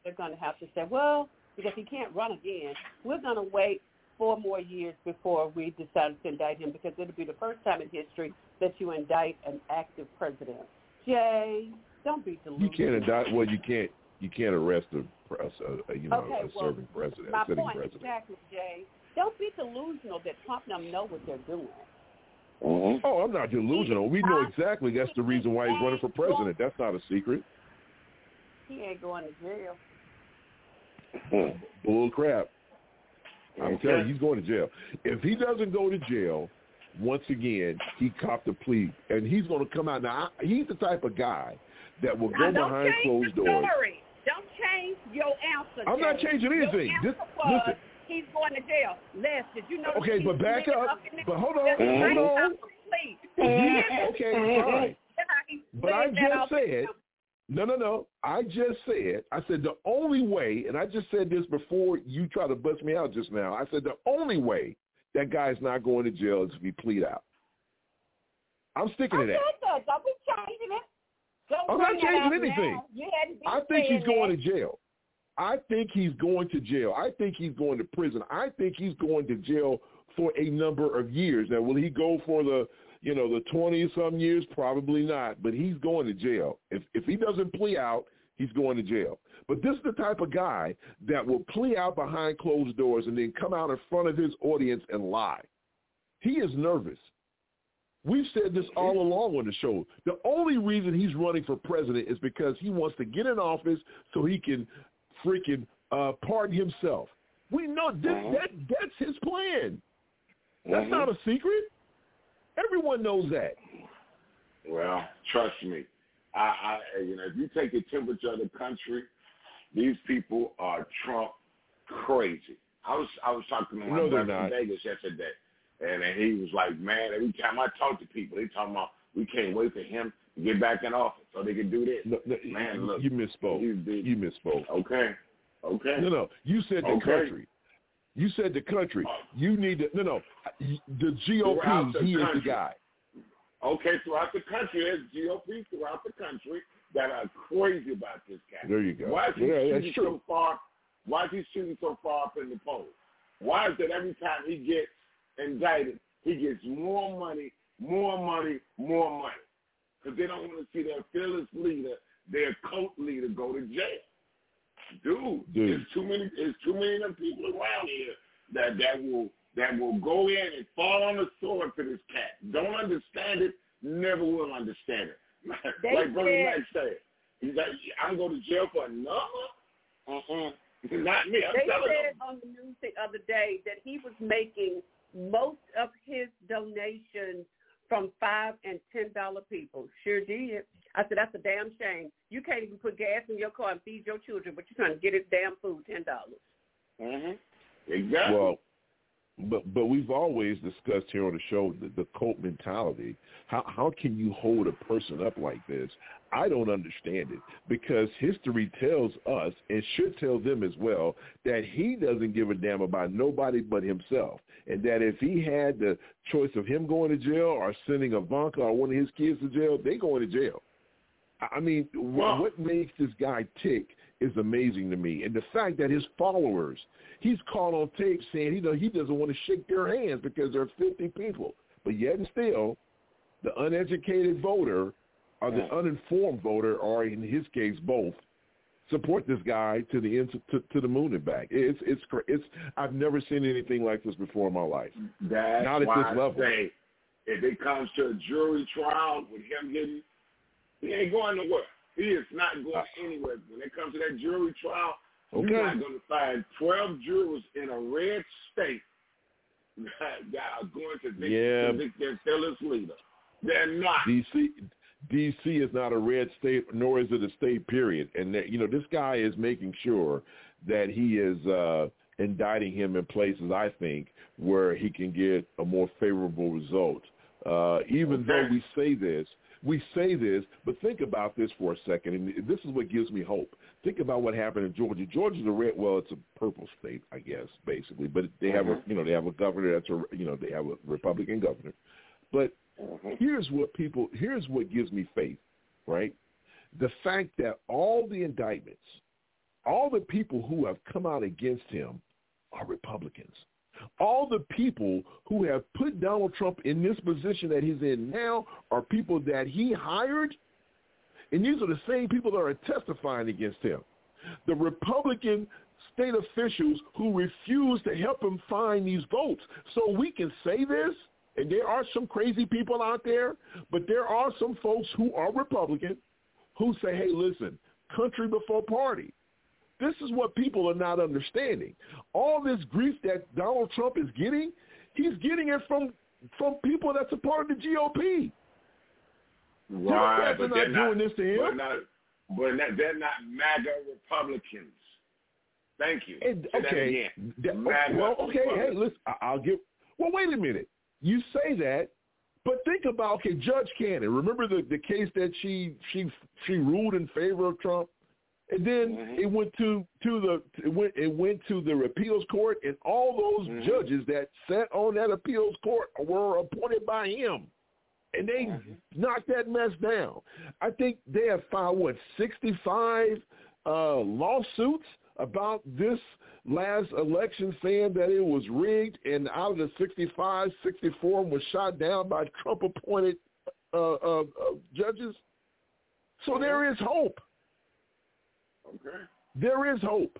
they're going to have to say, well, because he can't run again, we're going to wait four more years before we decide to indict him because it'll be the first time in history that you indict an active president. Jay, don't be delusional. You can't indict. Well, you can't. You can't arrest a, a, a you know okay, a well, serving president, my sitting point, president. Exactly, Jay. Don't be delusional that Trump don't know what they're doing. Mm-hmm. Oh, I'm not delusional. We know exactly that's the reason why he's running for president. That's not a secret. He ain't going to jail. Bull crap. I'm telling you, he's going to jail. If he doesn't go to jail, Once again, he copped a plea, and he's going to come out. Now, I, he's the type of guy that will go now, behind closed doors. Don't change your answer. I'm Jay. not changing anything. Your answer this, was, listen. He's going to jail. Les, did you know? Okay, but back up. But hold on, hold on. Okay, fine. But I just said, no, no, no. I just said, I said the only way, and I just said this before you try to bust me out just now. I said the only way that guy's not going to jail is if he plead out. I'm sticking to that. Don't be changing it. Don't I'm not changing anything. I think he's going that. to jail. I think he's going to jail. I think he's going to prison. I think he's going to jail for a number of years. Now, will he go for the, you know, the twenty-some years? Probably not, but he's going to jail. If if he doesn't plea out, he's going to jail. But this is the type of guy that will plea out behind closed doors and then come out in front of his audience and lie. He is nervous. We've said this all along on the show. The only reason he's running for president is because he wants to get in office so he can freaking uh, pardon himself. We know this, uh-huh. that that's his plan. That's uh-huh. not a secret. Everyone knows that. Well, trust me. I, I you know, if you take the temperature of the country, these people are Trump crazy. I was I was talking to my no, brother in Vegas yesterday. And he was like, man, every time I talk to people, they talking about we can't wait for him to get back in office so they can do this. No, no, man, look. You misspoke. You misspoke. Okay. Okay. No, no. You said the okay. country. You said the country. You need to – no, no. The G O P, the he country. is the guy. Okay, throughout the country, there's G O P throughout the country that are crazy about this guy. There you go. Why is he yeah, shooting so far – why is he shooting so far up in the polls? Why is it every time he gets – indicted, he gets more money, more money, more money, because they don't want to see their fearless leader, their cult leader, go to jail. Dude, Dude. there's too many, there's too many people around here that, that will that will go in and fall on the sword for this cat. Don't understand it, never will understand it. Like Brother Mike said, he's like, I'm going to jail for a number. Uh-uh, not me. I'm they said them. on the news the other day that he was making most of his donations from five and ten dollar people. Sure did. I said, that's a damn shame. You can't even put gas in your car and feed your children, but you're trying to get his damn food, ten dollars. Mhm. Exactly. Well, but but we've always discussed here on the show the, the cult mentality. How how can you hold a person up like this? I don't understand it, because history tells us, and should tell them as well, that he doesn't give a damn about nobody but himself, and that if he had the choice of him going to jail or sending Ivanka or one of his kids to jail, they going to jail. I mean, wow. what makes this guy tick is amazing to me, and the fact that his followers, he's caught on tape saying he doesn't, he doesn't want to shake their hands because there are fifty people, but yet and still, the uneducated voter or the uninformed voter, or in his case both, support this guy to the end, to, to the moon and back. It's it's it's. I've never seen anything like this before in my life. That's Not at why this level. I say, if it comes to a jury trial with him getting, he ain't going nowhere. He is not going anywhere. When it comes to that jury trial, okay. you're not going to find twelve jurors in a red state that are going to think, yeah. convict their fearless leader. They're not. D C D C is not a red state, nor is it a state, period. And, that, you know, this guy is making sure that he is uh, indicting him in places, I think, where he can get a more favorable result. Uh, even okay. though we say this, we say this, but think about this for a second, and this is what gives me hope. Think about what happened in Georgia. Georgia's a red, well, it's a purple state, I guess, basically. But they have mm-hmm. a, you know, they have a governor that's a, you know, they have a Republican governor. But here's what people, here's what gives me faith, right? The fact that all the indictments, all the people who have come out against him are Republicans. All the people who have put Donald Trump in this position that he's in now are people that he hired, and these are the same people that are testifying against him. The Republican state officials who refuse to help him find these votes. So we can say this, and there are some crazy people out there, but there are some folks who are Republican who say, hey, listen, country before party. This is what people are not understanding. All this grief that Donald Trump is getting, he's getting it from from people that supported the G O P. Right, Democrats but are not doing not, this to him. But, not, but not, they're not MAGA Republicans. Thank you. And, okay. That that, well, okay. Hey, listen. I'll give. Well, wait a minute. You say that, but think about okay, Judge Cannon. Remember the, the case that she she she ruled in favor of Trump, and then mm-hmm. it went to to the it went it went to the appeals court, and all those mm-hmm. judges that sat on that appeals court were appointed by him. And they mm-hmm. knocked that mess down. I think they have filed, what, sixty-five uh, lawsuits about this last election saying that it was rigged, and out of the sixty-five, sixty-four was shot down by Trump-appointed uh, uh, uh, judges. So mm-hmm. there is hope. Okay. There is hope.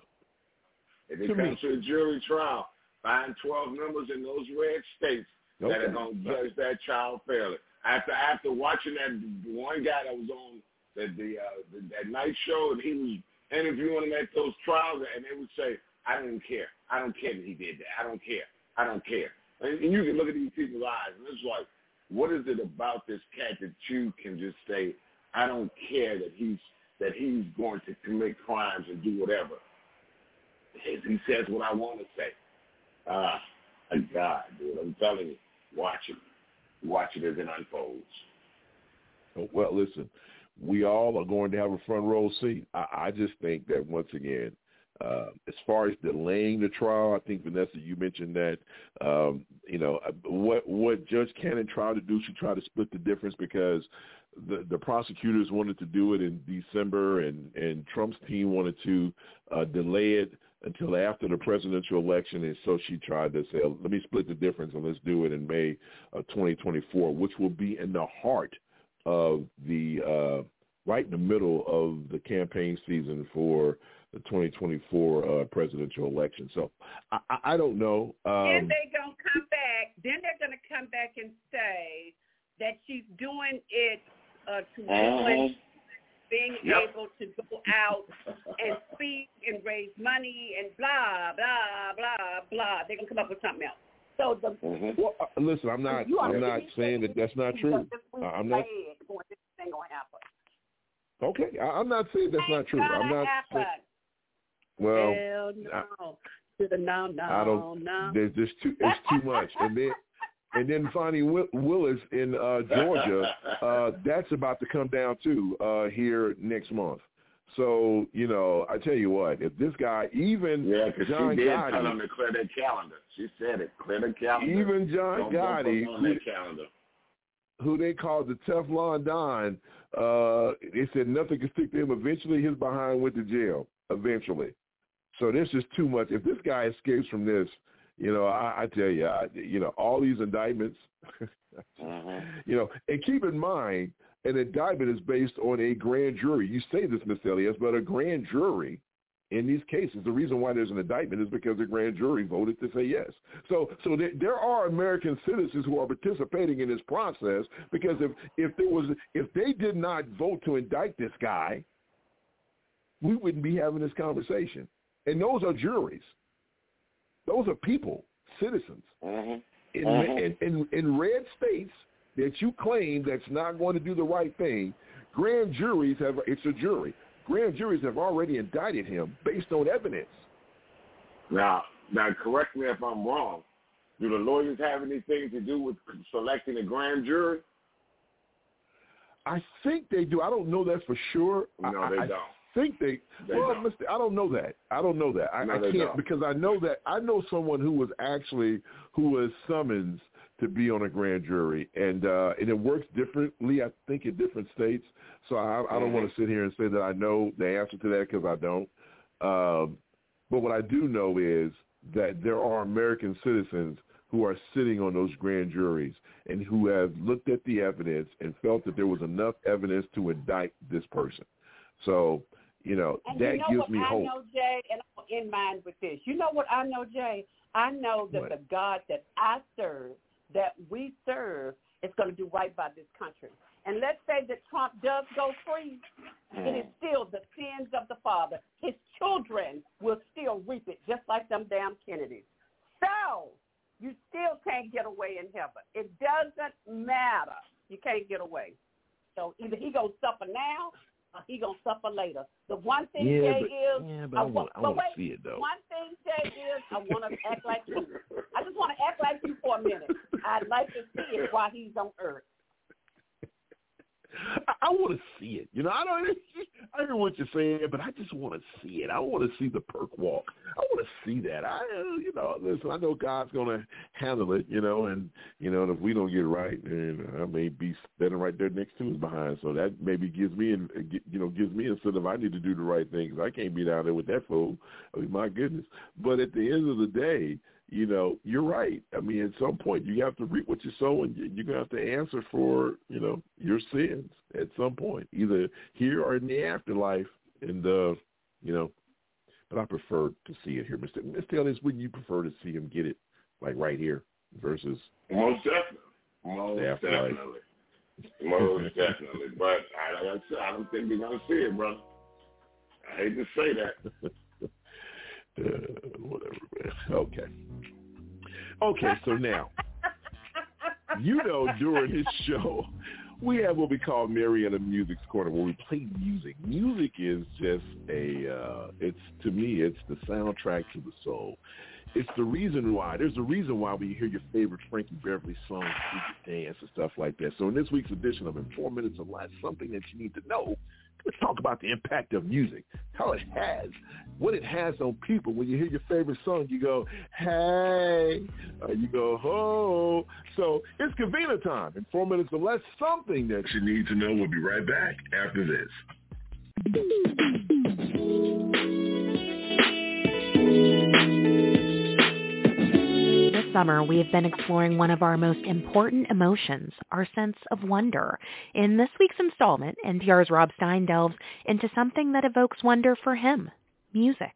If it comes to a jury trial, find twelve members in those red states okay. that are going to judge that child fairly. After after watching that one guy that was on the, the, uh, the that night show, and he was interviewing him at those trials, and they would say, I don't care. I don't care that he did that. I don't care. I don't care. And, and you can look at these people's eyes, and it's like, what is it about this cat that you can just say, I don't care that he's that he's going to commit crimes and do whatever. He says what I want to say. Ah, uh, God, dude, I'm telling you, watch him. Watch it as it unfolds. Well, listen, we all are going to have a front row seat. I, I just think that, once again, uh, as far as delaying the trial, I think, Vanessa, you mentioned that, um, you know, what what Judge Cannon tried to do, she tried to split the difference because the, the prosecutors wanted to do it in December, and, and Trump's team wanted to uh, delay it until after the presidential election, and so she tried to say, let me split the difference and let's do it in May of twenty twenty-four, which will be in the heart of the, uh, right in the middle of the campaign season for the twenty twenty-four uh, presidential election. So I, I don't know. Um, then they're going to come back, then they're going to come back and say that she's doing it uh, to um. being yep. able to go out and speak and raise money and blah, blah, blah, blah. They're going to come up with something else. So the mm-hmm. well, uh, listen, I'm not I'm not saying that that's not true. Uh, I'm not. Okay, I, I'm not saying that's not true. I'm not. Saying, well, Hell no. I, no, no, I don't. No. There's just too. It's too much, and then. And then Fonnie Willis in uh, Georgia, uh, that's about to come down, too, uh, here next month. So, you know, I tell you what, if this guy, even yeah, John Gotti. Yeah, because she did tell him to clear their calendar. She said it, clear the calendar. Even John Gotti, on that calendar. Who they called the Teflon Don, uh, they said nothing could stick to him. Eventually, his behind went to jail, eventually. So this is too much. If this guy escapes from this, You know, I, I tell you, I, you know, all these indictments, uh-huh. you know, and keep in mind, an indictment is based on a grand jury. You say this, Miz Elias, but a grand jury in these cases, the reason why there's an indictment is because the grand jury voted to say yes. So so there, there are American citizens who are participating in this process because if, if there was if they did not vote to indict this guy, we wouldn't be having this conversation. And those are juries. Those are people, citizens, uh-huh. In, uh-huh. In, in in red states that you claim that's not going to do the right thing. Grand juries have it's a jury. Grand juries have already indicted him based on evidence. Now, now, correct me if I'm wrong. Do the lawyers have anything to do with selecting a grand jury? I think they do. I don't know that for sure. No, they I, don't. Think they, they well, don't. I don't know that. I don't know that. I, no, I can't don't. Because I know that I know someone who was actually who was summoned to be on a grand jury, and uh, and it works differently. I think in different states, so I, I don't want to sit here and say that I know the answer to that because I don't. Um, but what I do know is that there are American citizens who are sitting on those grand juries and who have looked at the evidence and felt that there was enough evidence to indict this person. So. You know, and that you know gives what me I hope. Know, Jay, and I'm in mind with this. You know what I know, Jay? I know that what? the God that I serve, that we serve, is going to do right by this country. And let's say that Trump does go free. Mm. It is still the sins of the father. His children will still reap it, just like them damn Kennedys. So you still can't get away in heaven. It doesn't matter. You can't get away. So either he gonna suffer now or he gonna suffer later. The one thing, yeah, Jay, but, is yeah, but I, I want to see it though. One thing, Jay, is I want to act like you. I just want to act like you for a minute. I'd like to see it while he's on earth. I, I want to see it. You know, I don't. I hear what you're saying, but I just want to see it. I want to see the perk walk. I want to see that. I, uh, you know, listen. I know God's going to handle it. You know, and you know, and if we don't get it right, then I may be standing right there next to him behind. So that maybe gives me, and you know, gives me incentive. I need to do the right thing because I can't be down there with that fool. I mean, my goodness. But at the end of the day, you know, you're right. I mean, at some point, you have to reap what you sow, and you're going to have to answer for, you know, your sins at some point, either here or in the afterlife. And, uh, you know, but I prefer to see it here. Mister Ellis, wouldn't you prefer to see him get it, like, right here versus most definitely. Most definitely. Most definitely. But I, like I said, I don't think we're going to see it, brother. I hate to say that. Uh, whatever, man. Okay. Okay, so now, you know, during his show, we have what we call Marietta Music's Corner, where we play music. Music is just a, uh, it's, to me, it's the soundtrack to the soul. It's the reason why. There's a reason why we hear your favorite Frankie Beverly songs, Secret Dance, and stuff like that. So in this week's edition of In Four Minutes of Life, something that you need to know, let's talk about the impact of music, how it has, what it has on people. When you hear your favorite song, you go, hey, or you go, ho. So it's convener time. In four minutes or less, something that you need to know. We'll be right back after this. This summer, we have been exploring one of our most important emotions, our sense of wonder. In this week's installment, N P R's Rob Stein delves into something that evokes wonder for him, music.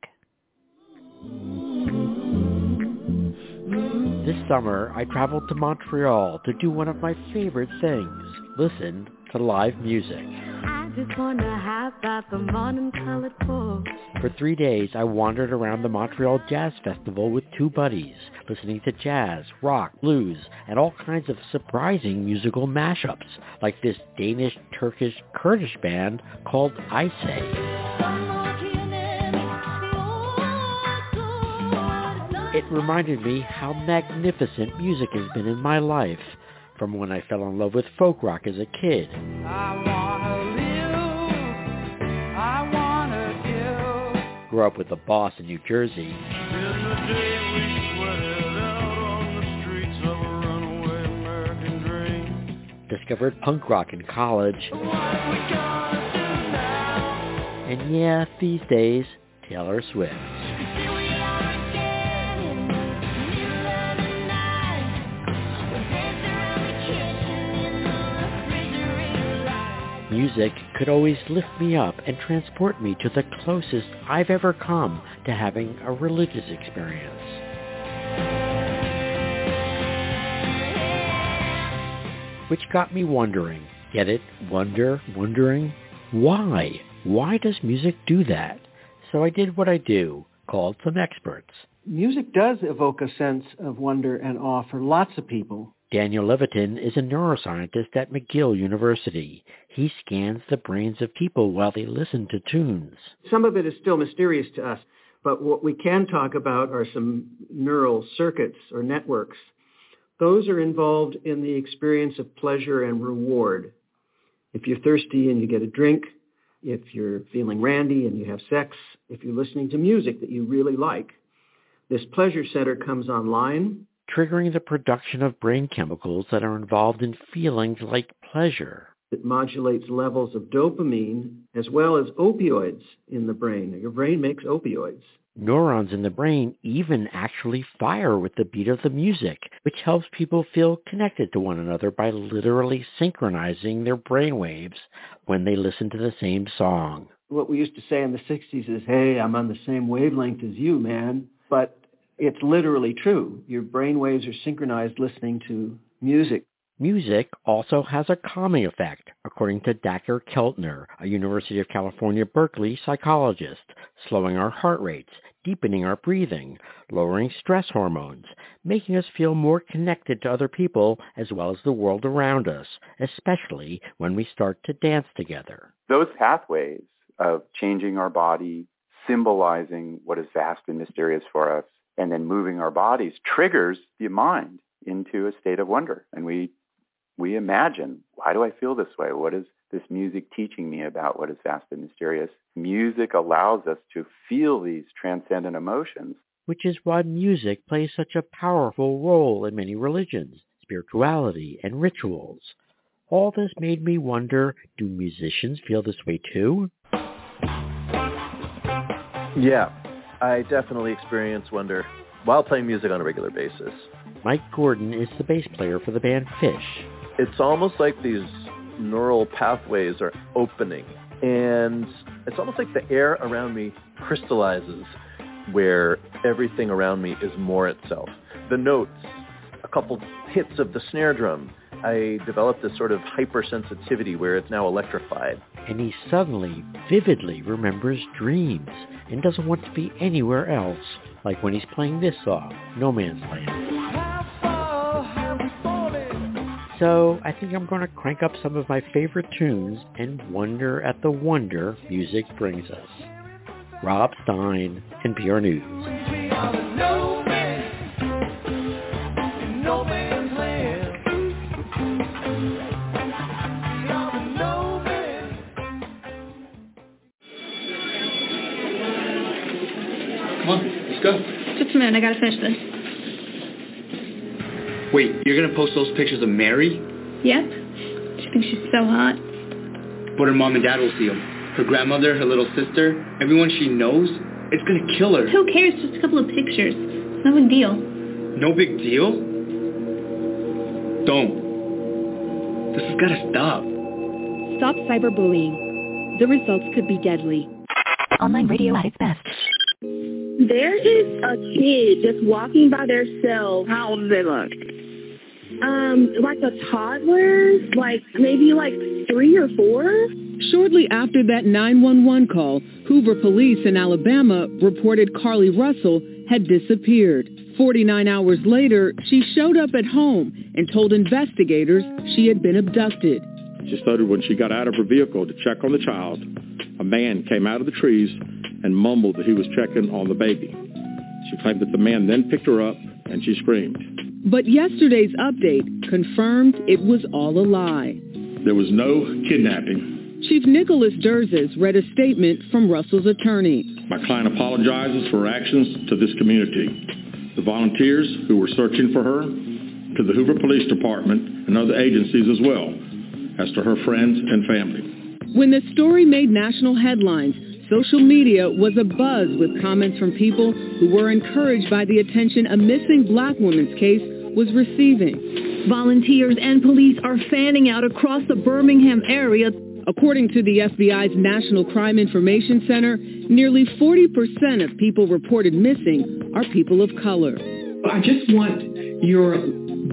This summer, I traveled to Montreal to do one of my favorite things, listen to live music. I just wanna have that the morning colored folks. For three days, I wandered around the Montreal Jazz Festival with two buddies, listening to jazz, rock, blues, and all kinds of surprising musical mashups, like this Danish, Turkish, Kurdish band called Aysay. It reminded me how magnificent music has been in my life, from when I fell in love with folk rock as a kid. I wanna live, I wanna do. Grew up with a boss in New Jersey. Discovered punk rock in college. And yeah, these days, Taylor Swift. Music could always lift me up and transport me to the closest I've ever come to having a religious experience. Which got me wondering. Get it? Wonder, wondering. Why? Why does music do that? So I did what I do, called some experts. Music does evoke a sense of wonder and awe for lots of people. Daniel Levitin is a neuroscientist at McGill University. He scans the brains of people while they listen to tunes. Some of it is still mysterious to us, but what we can talk about are some neural circuits or networks. Those are involved in the experience of pleasure and reward. If you're thirsty and you get a drink, if you're feeling randy and you have sex, if you're listening to music that you really like, this pleasure center comes online, triggering the production of brain chemicals that are involved in feelings like pleasure. It modulates levels of dopamine as well as opioids in the brain. Your brain makes opioids. Neurons in the brain even actually fire with the beat of the music, which helps people feel connected to one another by literally synchronizing their brainwaves when they listen to the same song. What we used to say in the sixties is, hey, I'm on the same wavelength as you, man. But it's literally true. Your brainwaves are synchronized listening to music. Music also has a calming effect, according to Dacher Keltner, a University of California, Berkeley psychologist, slowing our heart rates, deepening our breathing, lowering stress hormones, making us feel more connected to other people as well as the world around us, especially when we start to dance together. Those pathways of changing our body, symbolizing what is vast and mysterious for us, and then moving our bodies triggers the mind into a state of wonder. And we we imagine, why do I feel this way? What is this music teaching me about what is vast and mysterious? Music allows us to feel these transcendent emotions. Which is why music plays such a powerful role in many religions, spirituality, and rituals. All this made me wonder, do musicians feel this way too? Yeah, I definitely experience wonder while playing music on a regular basis. Mike Gordon is the bass player for the band Fish. It's almost like these neural pathways are opening, and it's almost like the air around me crystallizes where everything around me is more itself. The notes, a couple hits of the snare drum, I developed this sort of hypersensitivity where it's now electrified. And he suddenly, vividly remembers dreams and doesn't want to be anywhere else, like when he's playing this song, No Man's Land. So I think I'm going to crank up some of my favorite tunes and wonder at the wonder music brings us. Rob Stein, N P R News. Just a minute, I gotta finish this. Wait, you're gonna post those pictures of Mary? Yep. She thinks she's so hot. But her mom and dad will see them. Her grandmother, her little sister, everyone she knows. It's gonna kill her. Who cares? Just a couple of pictures. It's no big deal. No big deal? Don't. This has gotta stop. Stop cyberbullying. The results could be deadly. Online radio at its best. There is a kid just walking by themselves. How old do they look? Um, like a toddler, like maybe like three or four. Shortly after that nine one one call, Hoover police in Alabama reported Carlee Russell had disappeared. forty-nine hours later, she showed up at home and told investigators she had been abducted. She started when she got out of her vehicle to check on the child. A man came out of the trees and mumbled that he was checking on the baby. She claimed that the man then picked her up and she screamed. But yesterday's update confirmed it was all a lie. There was no kidnapping. Chief Nicholas Durzis read a statement from Russell's attorney. My client apologizes for her actions to this community, the volunteers who were searching for her, to the Hoover Police Department and other agencies as well, as to her friends and family. When the story made national headlines, social media was abuzz with comments from people who were encouraged by the attention a missing black woman's case was receiving. Volunteers and police are fanning out across the Birmingham area. According to the F B I's National Crime Information Center, nearly forty percent of people reported missing are people of color. I just want your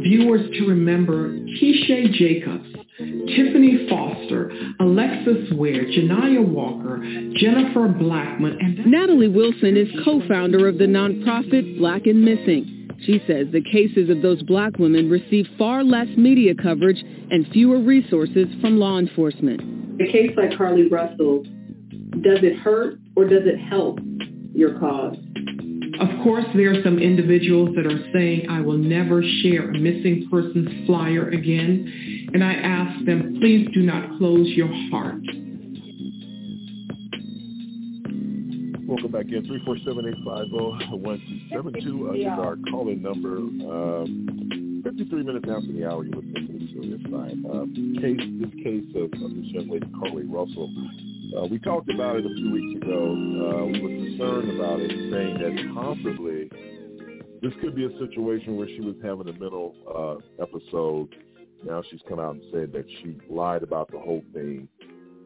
viewers to remember Keisha Jacobs, Tiffany Foster, Alexis Ware, Janiyah Walker, Jennifer Blackman, and... Natalee Wilson is co-founder of the nonprofit Black and Missing. She says the cases of those black women receive far less media coverage and fewer resources from law enforcement. A case like Carlee Russell, does it hurt or does it help your cause? Of course, there are some individuals that are saying, I will never share a missing person's flyer again. And I ask them, please do not close your heart. Welcome back in. three four seven, eight five zero, one two seven two uh, is our calling number. Um, fifty-three minutes after the hour, you would listen to the Serious Side. Uh, case, this case of, of this young lady, Carlee Russell. Uh, we talked about it a few weeks ago. Uh, we were concerned about it, saying that possibly this could be a situation where she was having a mental uh, episode. Now she's come out and said that she lied about the whole thing.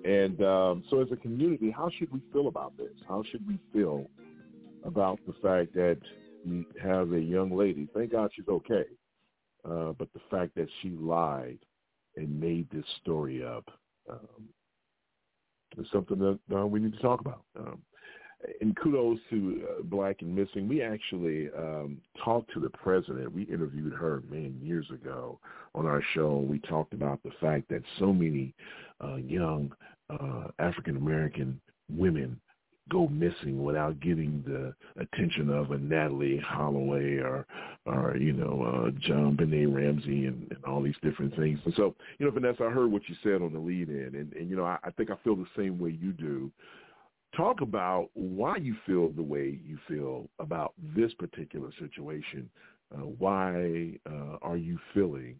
And um, so as a community, how should we feel about this? How should we feel about the fact that we have a young lady, thank God she's okay, uh, but the fact that she lied and made this story up, um, It's something that uh, we need to talk about. Um, and kudos to uh, Black and Missing. We actually um, talked to the president. We interviewed her, man, years ago on our show. We talked about the fact that so many uh, young uh, African-American women go missing without getting the attention of a Natalee Holloway or, or you know, uh, John Benet Ramsey and, and all these different things. And so, you know, Vanessa, I heard what you said on the lead-in, and, and you know, I, I think I feel the same way you do. Talk about why you feel the way you feel about this particular situation. Uh, why uh, are you feeling,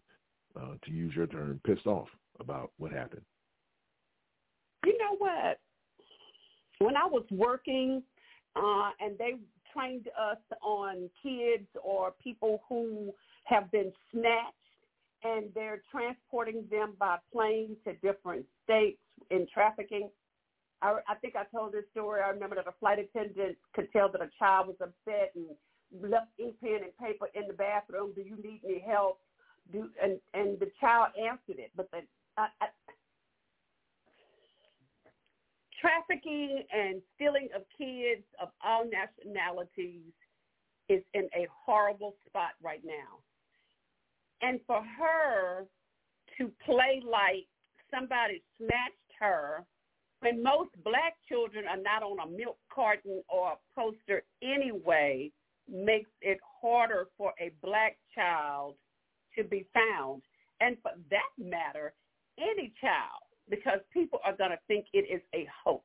uh, to use your term, pissed off about what happened? You know what? When I was working uh, and they trained us on kids or people who have been snatched and they're transporting them by plane to different states in trafficking, I, I think I told this story. I remember that a flight attendant could tell that a child was upset and left ink pen and paper in the bathroom. Do you need any help? Do, and, and the child answered it. But the, I, I, trafficking and stealing of kids of all nationalities is in a horrible spot right now. And for her to play like somebody snatched her, when most black children are not on a milk carton or a poster anyway, makes it harder for a black child to be found. And for that matter, any child, because people are going to think it is a hoax.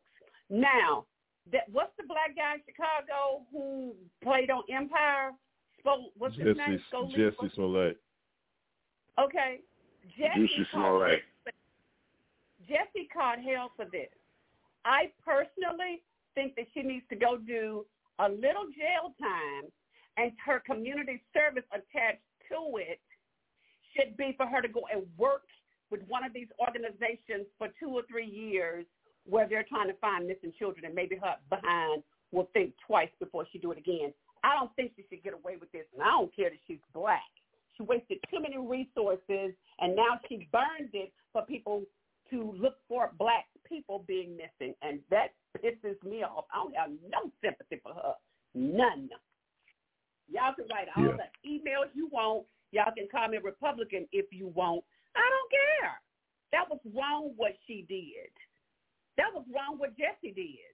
Now, that, what's the black guy in Chicago who played on Empire? Spo, what's Jussie, his name? Spo, Jussie Spo? Smollett. Okay. Jussie, Jussie Smollett. Jussie caught hell for this. I personally think that she needs to go do a little jail time, and her community service attached to it should be for her to go and work with one of these organizations for two or three years where they're trying to find missing children, and maybe her behind will think twice before she do it again. I don't think she should get away with this, and I don't care that she's black. She wasted too many resources, and now she burned it for people to look for black people being missing, and that pisses me off. I don't have no sympathy for her, none. Y'all can write all yeah. the emails you want. Y'all can call me Republican if you want. I don't care. That was wrong what she did. That was wrong what Jussie did.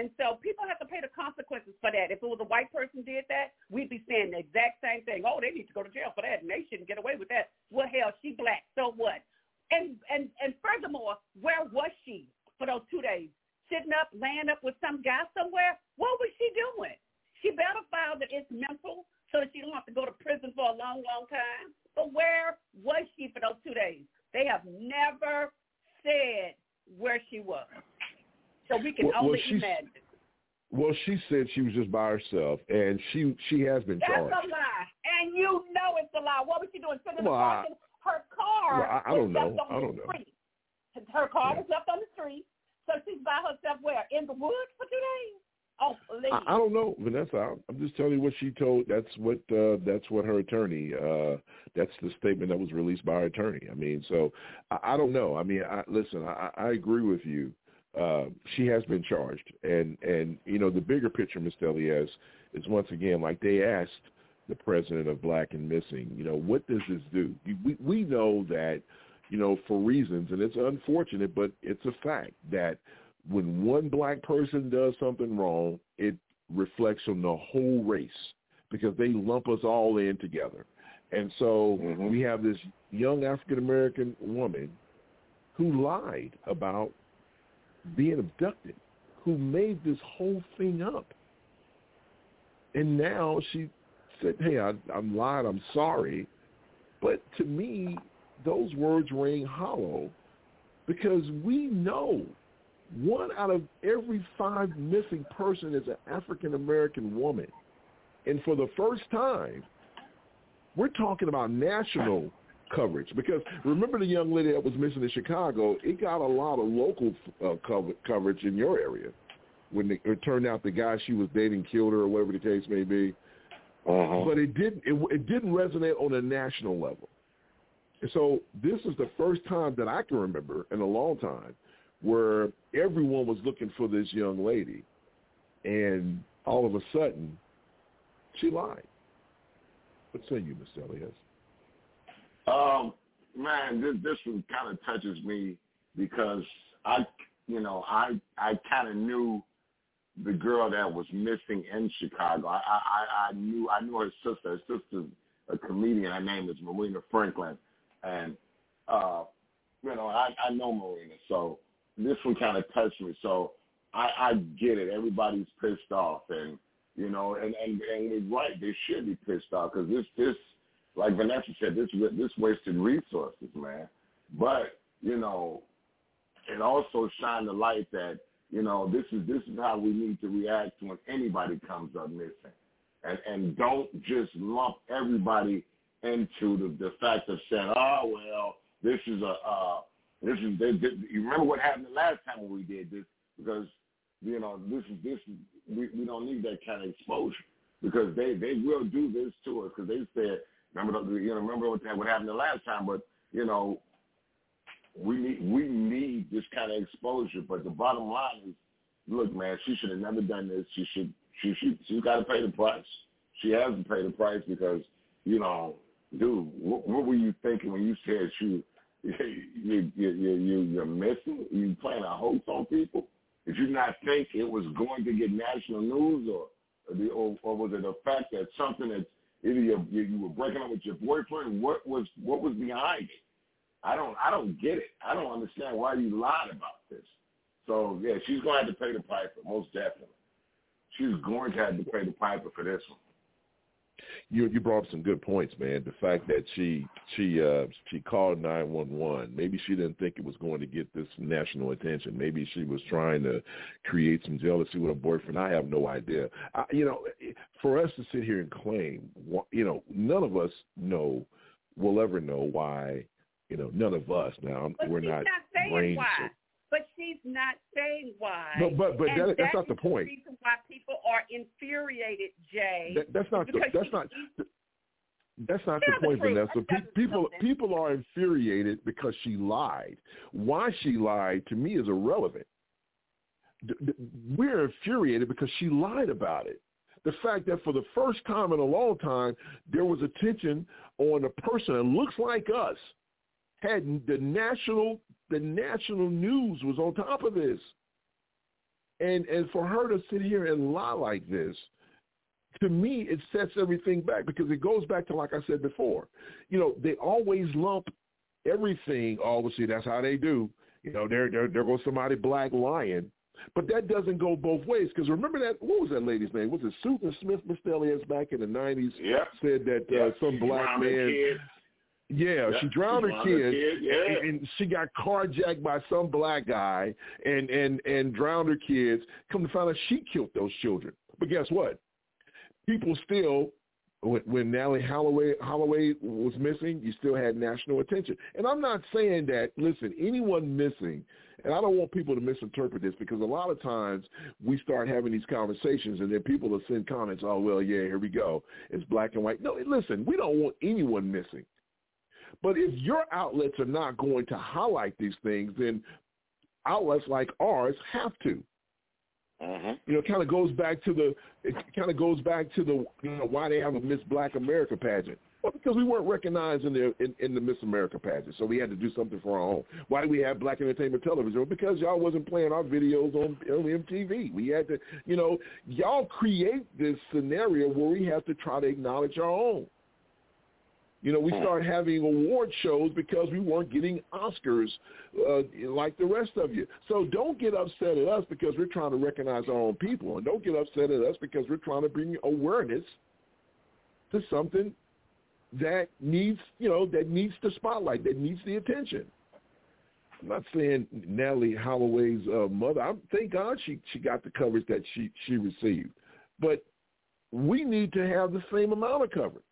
And so people have to pay the consequences for that. If it was a white person did that, we'd be saying the exact same thing. Oh, they need to go to jail for that, and they shouldn't get away with that. Well, hell, she black, so what? And, and, and furthermore, where was she for those two days? Sitting up, laying up with some guy somewhere? What was she doing? She better file that it's mental so that she don't have to go to prison for a long, long time. But where was she for those two days? They have never said where she was. So we can well, only well, she, imagine. Well, she said she was just by herself, and she she has been That's charged. That's a lie, and you know it's a lie. What was she doing? Sitting well, in the Her car well, I, I was left know. on I the street. Know. Her car yeah. was left on the street, so she's by herself where? In the woods for two days? Oh, please. I, I don't know, Vanessa. I'm just telling you what she told. That's what uh, that's what her attorney, uh, that's the statement that was released by her attorney. I mean, so I, I don't know. I mean, I, listen, I, I agree with you. Uh, she has been charged. And, and, you know, the bigger picture, Miz Delias, is once again, like they asked, the president of Black and Missing, you know, what does this do? We we know that, you know, for reasons, and it's unfortunate, but it's a fact that when one black person does something wrong, it reflects on the whole race because they lump us all in together. And so mm-hmm. we have this young African-American woman who lied about being abducted, who made this whole thing up. And now she said, hey, I, I'm lying, I'm sorry. But to me, those words ring hollow because we know one out of every five missing person is an African-American woman. And for the first time, we're talking about national coverage because remember the young lady that was missing in Chicago, it got a lot of local uh, cover, coverage in your area. When it, it turned out the guy she was dating killed her or whatever the case may be. Uh-huh. But it didn't it, it didn't resonate on a national level. And so this is the first time that I can remember in a long time where everyone was looking for this young lady. and all of a sudden, she lied. What say you, Mister Elias? Um, man, this this one kind of touches me because I, you know, I I kind of knew the girl that was missing in Chicago. I, I I knew I knew her sister. Her sister's a comedian. Her name is Marina Franklin, and uh, you know, I, I know Marina, so this one kind of touched me. So I, I get it. Everybody's pissed off, and you know, and and and they're right. They should be pissed off because this this. Like Vanessa said, this this wasted resources, man. But you know, it also shined the light that you know this is this is how we need to react when anybody comes up missing, and and don't just lump everybody into the, the fact of saying, oh well, this is a uh, this is they, they, you remember what happened the last time when we did this because you know this is this we, we don't need that kind of exposure because they they will do this to us because they said. Remember, the, you know, remember what, what happened the last time, but, you know, we need, we need this kind of exposure. But the bottom line is, look, man, she should have never done this. She should, she should, she's got to pay the price. She has to pay the price because, you know, dude, what, what were you thinking when you said you, you, you, you, you, you're missing? You playing a hoax on people? Did you not think it was going to get national news or, or, or was it a fact that something that's, either you, you were breaking up with your boyfriend. What was what was behind it? I don't I don't get it. I don't understand why you lied about this. So yeah, she's going to have to pay the piper, most definitely. She's going to have to pay the piper for this one. You you brought up some good points, man. The fact that she she uh, she called nine one one. Maybe she didn't think it was going to get this national attention. Maybe she was trying to create some jealousy with her boyfriend. I have no idea. I, you know, for us to sit here and claim, you know, none of us know. We'll ever know why. You know, none of us now. But we're she's not, not saying why. Sick. But she's not saying why. No, but but that, that that's not the point. The reason why people are infuriated, Jay. That, that's not. The, that's not. That's not the point, Vanessa. Pe- people people are infuriated because she lied. Why she lied to me is irrelevant. D- d- we're infuriated because she lied about it. The fact that for the first time in a long time there was attention on a person that looks like us had the national. The national news was on top of this. And and for her to sit here and lie like this, to me, it sets everything back because it goes back to, like I said before, you know, they always lump everything. Obviously, that's how they do. You know, there, there, there goes somebody black lying. But that doesn't go both ways because remember that, what was that lady's name? Was it Susan Smith, Mister Elias, back in the nineties? Yep. Said that uh, yep. some black man... Yeah, yeah, she drowned she her kid, kid yeah. and, and she got carjacked by some black guy and, and, and drowned her kids. Come to find out she killed those children. But guess what? People still, when, when Natalee Holloway, Holloway was missing, you still had national attention. And I'm not saying that, listen, anyone missing, and I don't want people to misinterpret this because a lot of times we start having these conversations and then people will send comments, oh, well, yeah, here we go. It's black and white. No, listen, we don't want anyone missing. But if your outlets are not going to highlight these things, then outlets like ours have to. Uh-huh. You know, it kind of goes back to the it kind of goes back to the you know, why they have a Miss Black America pageant. Well, because we weren't recognized in the in, in the Miss America pageant, so we had to do something for our own. Why do we have Black Entertainment Television? Well, because y'all wasn't playing our videos on, on M T V. We had to, you know, y'all create this scenario where we have to try to acknowledge our own. You know, we start having award shows because we weren't getting Oscars uh, like the rest of you. So don't get upset at us because we're trying to recognize our own people. And don't get upset at us because we're trying to bring awareness to something that needs, you know, that needs the spotlight, that needs the attention. I'm not saying Natalee Holloway's uh, mother. I'm, thank God she, she got the coverage that she, she received. But we need to have the same amount of coverage.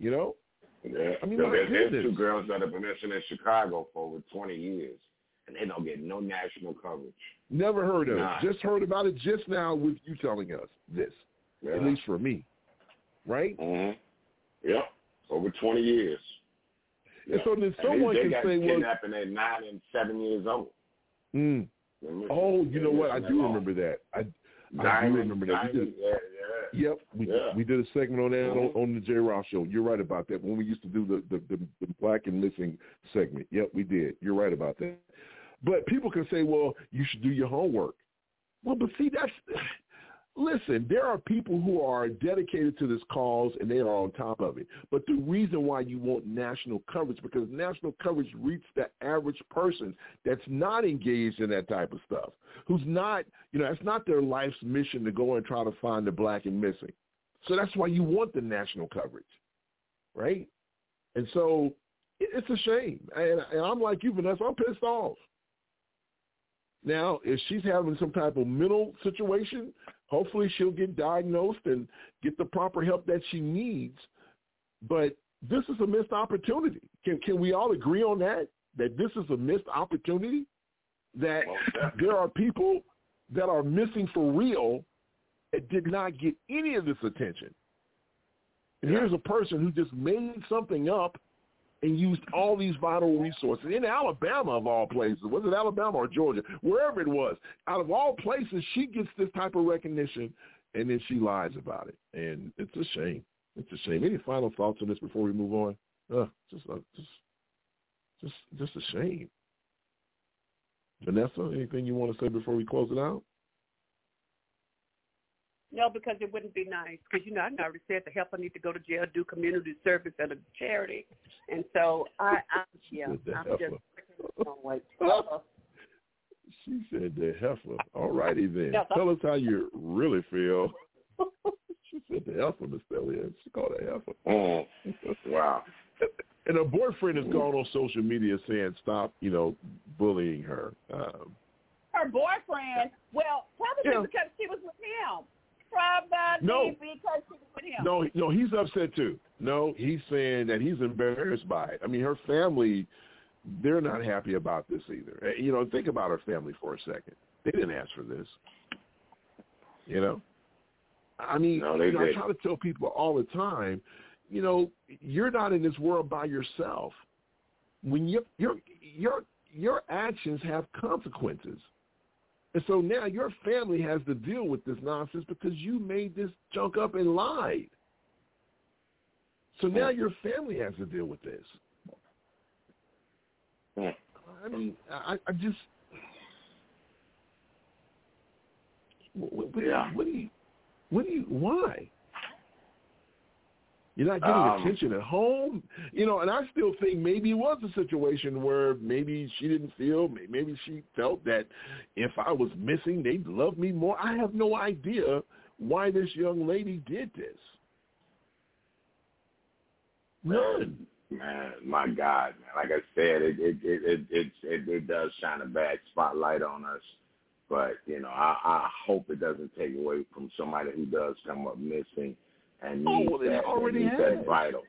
You know? Yeah. I mean, so there, there's two girls that have been missing in Chicago for over twenty years, and they don't get no national coverage. Never heard of nah. it. Just heard about it just now with you telling us this, yeah. at least for me. Right? Mm-hmm. Yep. Over twenty years. Yep. And so then someone and they, they can got say, well, kidnapping at nine and seven years old. Mm. Oh, you know what? I do remember that. I, I do remember that. We did, yep, we we did a segment on that on, on the Jay Ryle Show. You're right about that. When we used to do the the, the the Black and Missing segment, yep, we did. You're right about that. But people can say, well, you should do your homework. Well, but see, that's listen. There are people who are dedicated to this cause, and they are on top of it. But the reason why you want national coverage, because national coverage reaches the average person that's not engaged in that type of stuff, who's not, you know, it's not their life's mission to go and try to find the Black and Missing. So that's why you want the national coverage, right? And so it's a shame. And, and I'm like you, Vanessa. I'm pissed off. Now, if she's having some type of mental situation, hopefully she'll get diagnosed and get the proper help that she needs. But this is a missed opportunity. Can can we all agree on that, that this is a missed opportunity, that there are people that are missing for real that did not get any of this attention? And here's a person who just made something up and used all these vital resources in Alabama, of all places. Was it Alabama or Georgia? Wherever it was, out of all places, she gets this type of recognition, and then she lies about it. And it's a shame. It's a shame. Any final thoughts on this before we move on? Uh, just, uh, just, just, just a shame. Vanessa, anything you want to say before we close it out? No, because it wouldn't be nice. Because, you know, I already said the help I need to go to jail, do community service at a charity. And so I, I yeah, I'm just don't wait. She said the heifer. All righty then. Yeah, tell us how you really feel. She said the heifer, Miss Elliott. She called it heifer. Oh, wow. And her boyfriend has gone on social media saying stop, you know, bullying her. Um, her boyfriend? Well, probably yeah. because she was with him. No. Because she was with him. no, no, he's upset too. No, he's saying that he's embarrassed by it. I mean, her family, they're not happy about this either. You know, think about her family for a second. They didn't ask for this. You know? I mean, no, you know, I try to tell people all the time, you know, you're not in this world by yourself. When you, your, your, your actions have consequences. And so now your family has to deal with this nonsense because you made this junk up and lied. So now your family has to deal with this. I mean, I, I just, what, what, yeah. what do you, what do you, why? You're not getting um, attention at home, you know. And I still think maybe it was a situation where maybe she didn't feel, maybe she felt that if I was missing, they'd love me more. I have no idea why this young lady did this. None. Man, my God, man. Like I said, it it it it it, it, it does shine a bad spotlight on us. But you know, I, I hope it doesn't take away from somebody who does come up missing. And oh, well, it already has. Vital.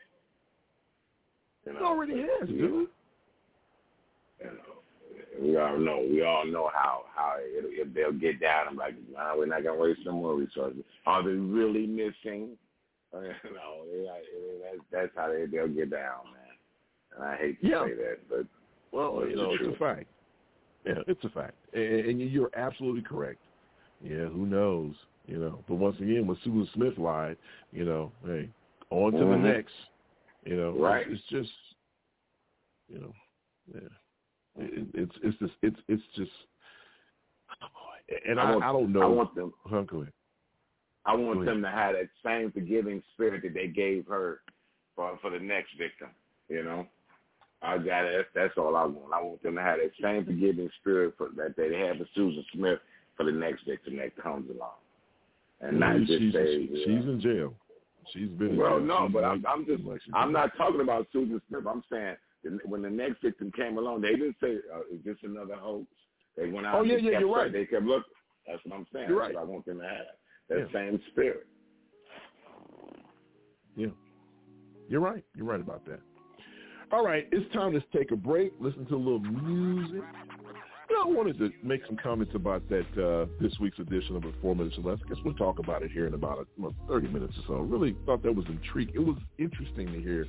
You know, it already has, dude. You know, we all know. We all know how how it, it, they'll get down. I'm like, nah, we're not gonna waste some more resources. Are they really missing? You know, it, it, that's, that's how they, they'll get down, man. And I hate to yeah. say that, but well, you know, it's a fact. Yeah, it's a fact, and, and you're absolutely correct. Yeah, who knows? You know, but once again, when Susan Smith lied, you know, hey, on to mm-hmm. the next. You know, right? It's just, you know, yeah, it, it's it's just it's it's just, and I, I, want, I don't know. I want them. Huh, go ahead. I want them to have that same forgiving spirit that they gave her for for the next victim. You know, I got it. That's all I want. I want them to have that same forgiving spirit for, that they had for Susan Smith for the next victim that comes along. And not just she's, say, she's yeah. in jail. She's been in well, jail. no, she's but like, I'm just like I'm not talking about Susan Smith. I'm saying when the next victim came along, they didn't say oh, is this another hoax. They went out. Oh yeah, and yeah, kept, you're right. They kept looking. That's what I'm saying. You're right. I want them to have that yeah. same spirit. Yeah, you're right. You're right about that. All right, it's time to take a break. Listen to a little music. I wanted to make some comments about that uh, this week's edition of Reform Minutes or Less. I guess we'll talk about it here in about well, thirty minutes or so. Really thought that was intriguing. It was interesting to hear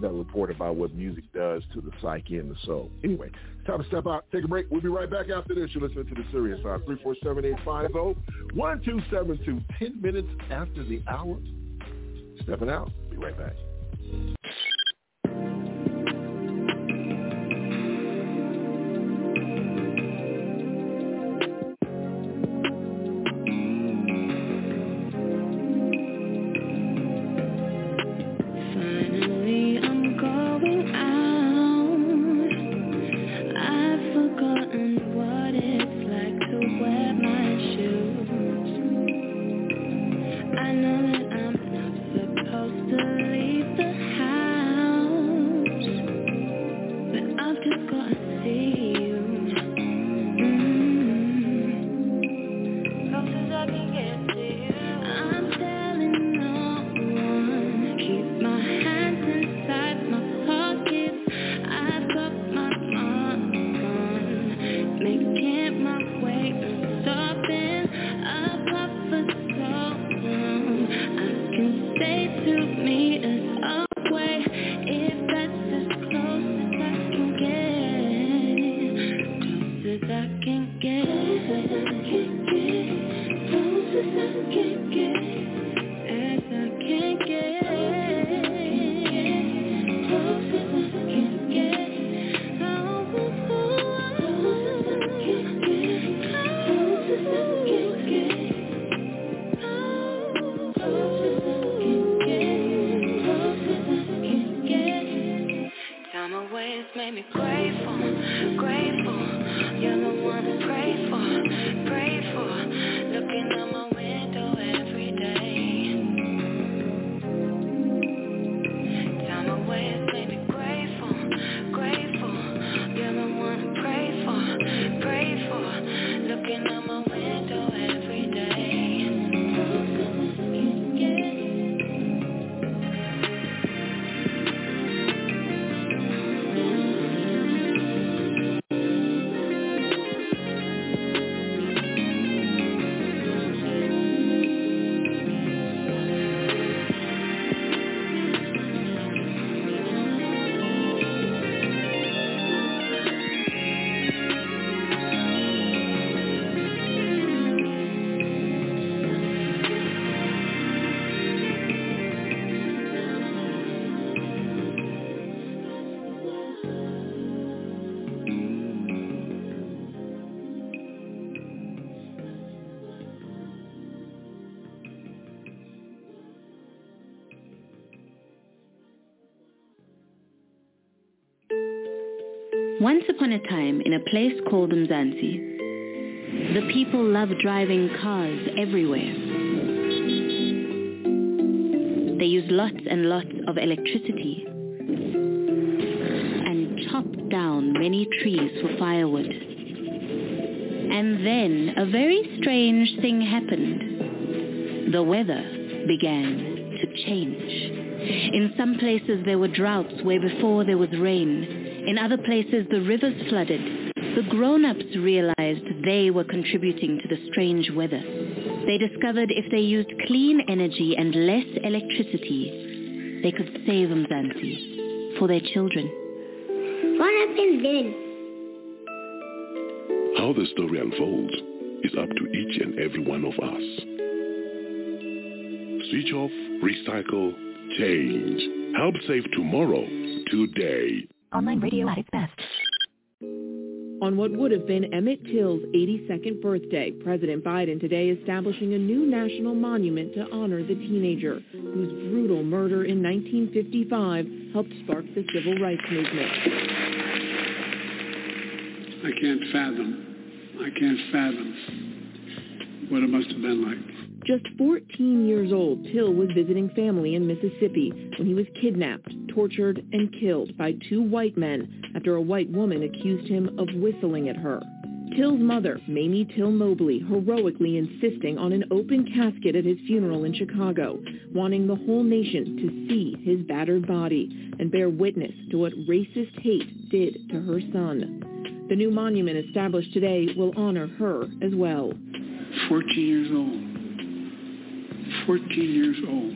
that report about what music does to the psyche and the soul. Anyway, it's time to step out, take a break. We'll be right back after this. You're listening to The Serious Side, three four seven, eight five zero, one two seven two, ten minutes after the hour. Stepping out. Be right back. Once upon a time, in a place called Mzansi, the people loved driving cars everywhere. They used lots and lots of electricity and chopped down many trees for firewood. And then a very strange thing happened. The weather began to change. In some places there were droughts where before there was rain. In other places, the rivers flooded. The grown-ups realized they were contributing to the strange weather. They discovered if they used clean energy and less electricity, they could save Mzansi for their children. What happened then? How the story unfolds is up to each and every one of us. Switch off, recycle, change. Help save tomorrow, today. Online radio at its best. On what would have been Emmett Till's eighty-second birthday, President Biden today establishing a new national monument to honor the teenager whose brutal murder in nineteen fifty-five helped spark the civil rights movement. I can't fathom. I can't fathom what it must have been like. Just fourteen years old, Till was visiting family in Mississippi when he was kidnapped, tortured, and killed by two white men after a white woman accused him of whistling at her. Till's mother, Mamie Till Mobley, heroically insisting on an open casket at his funeral in Chicago, wanting the whole nation to see his battered body and bear witness to what racist hate did to her son. The new monument established today will honor her as well. fourteen years old. fourteen years old.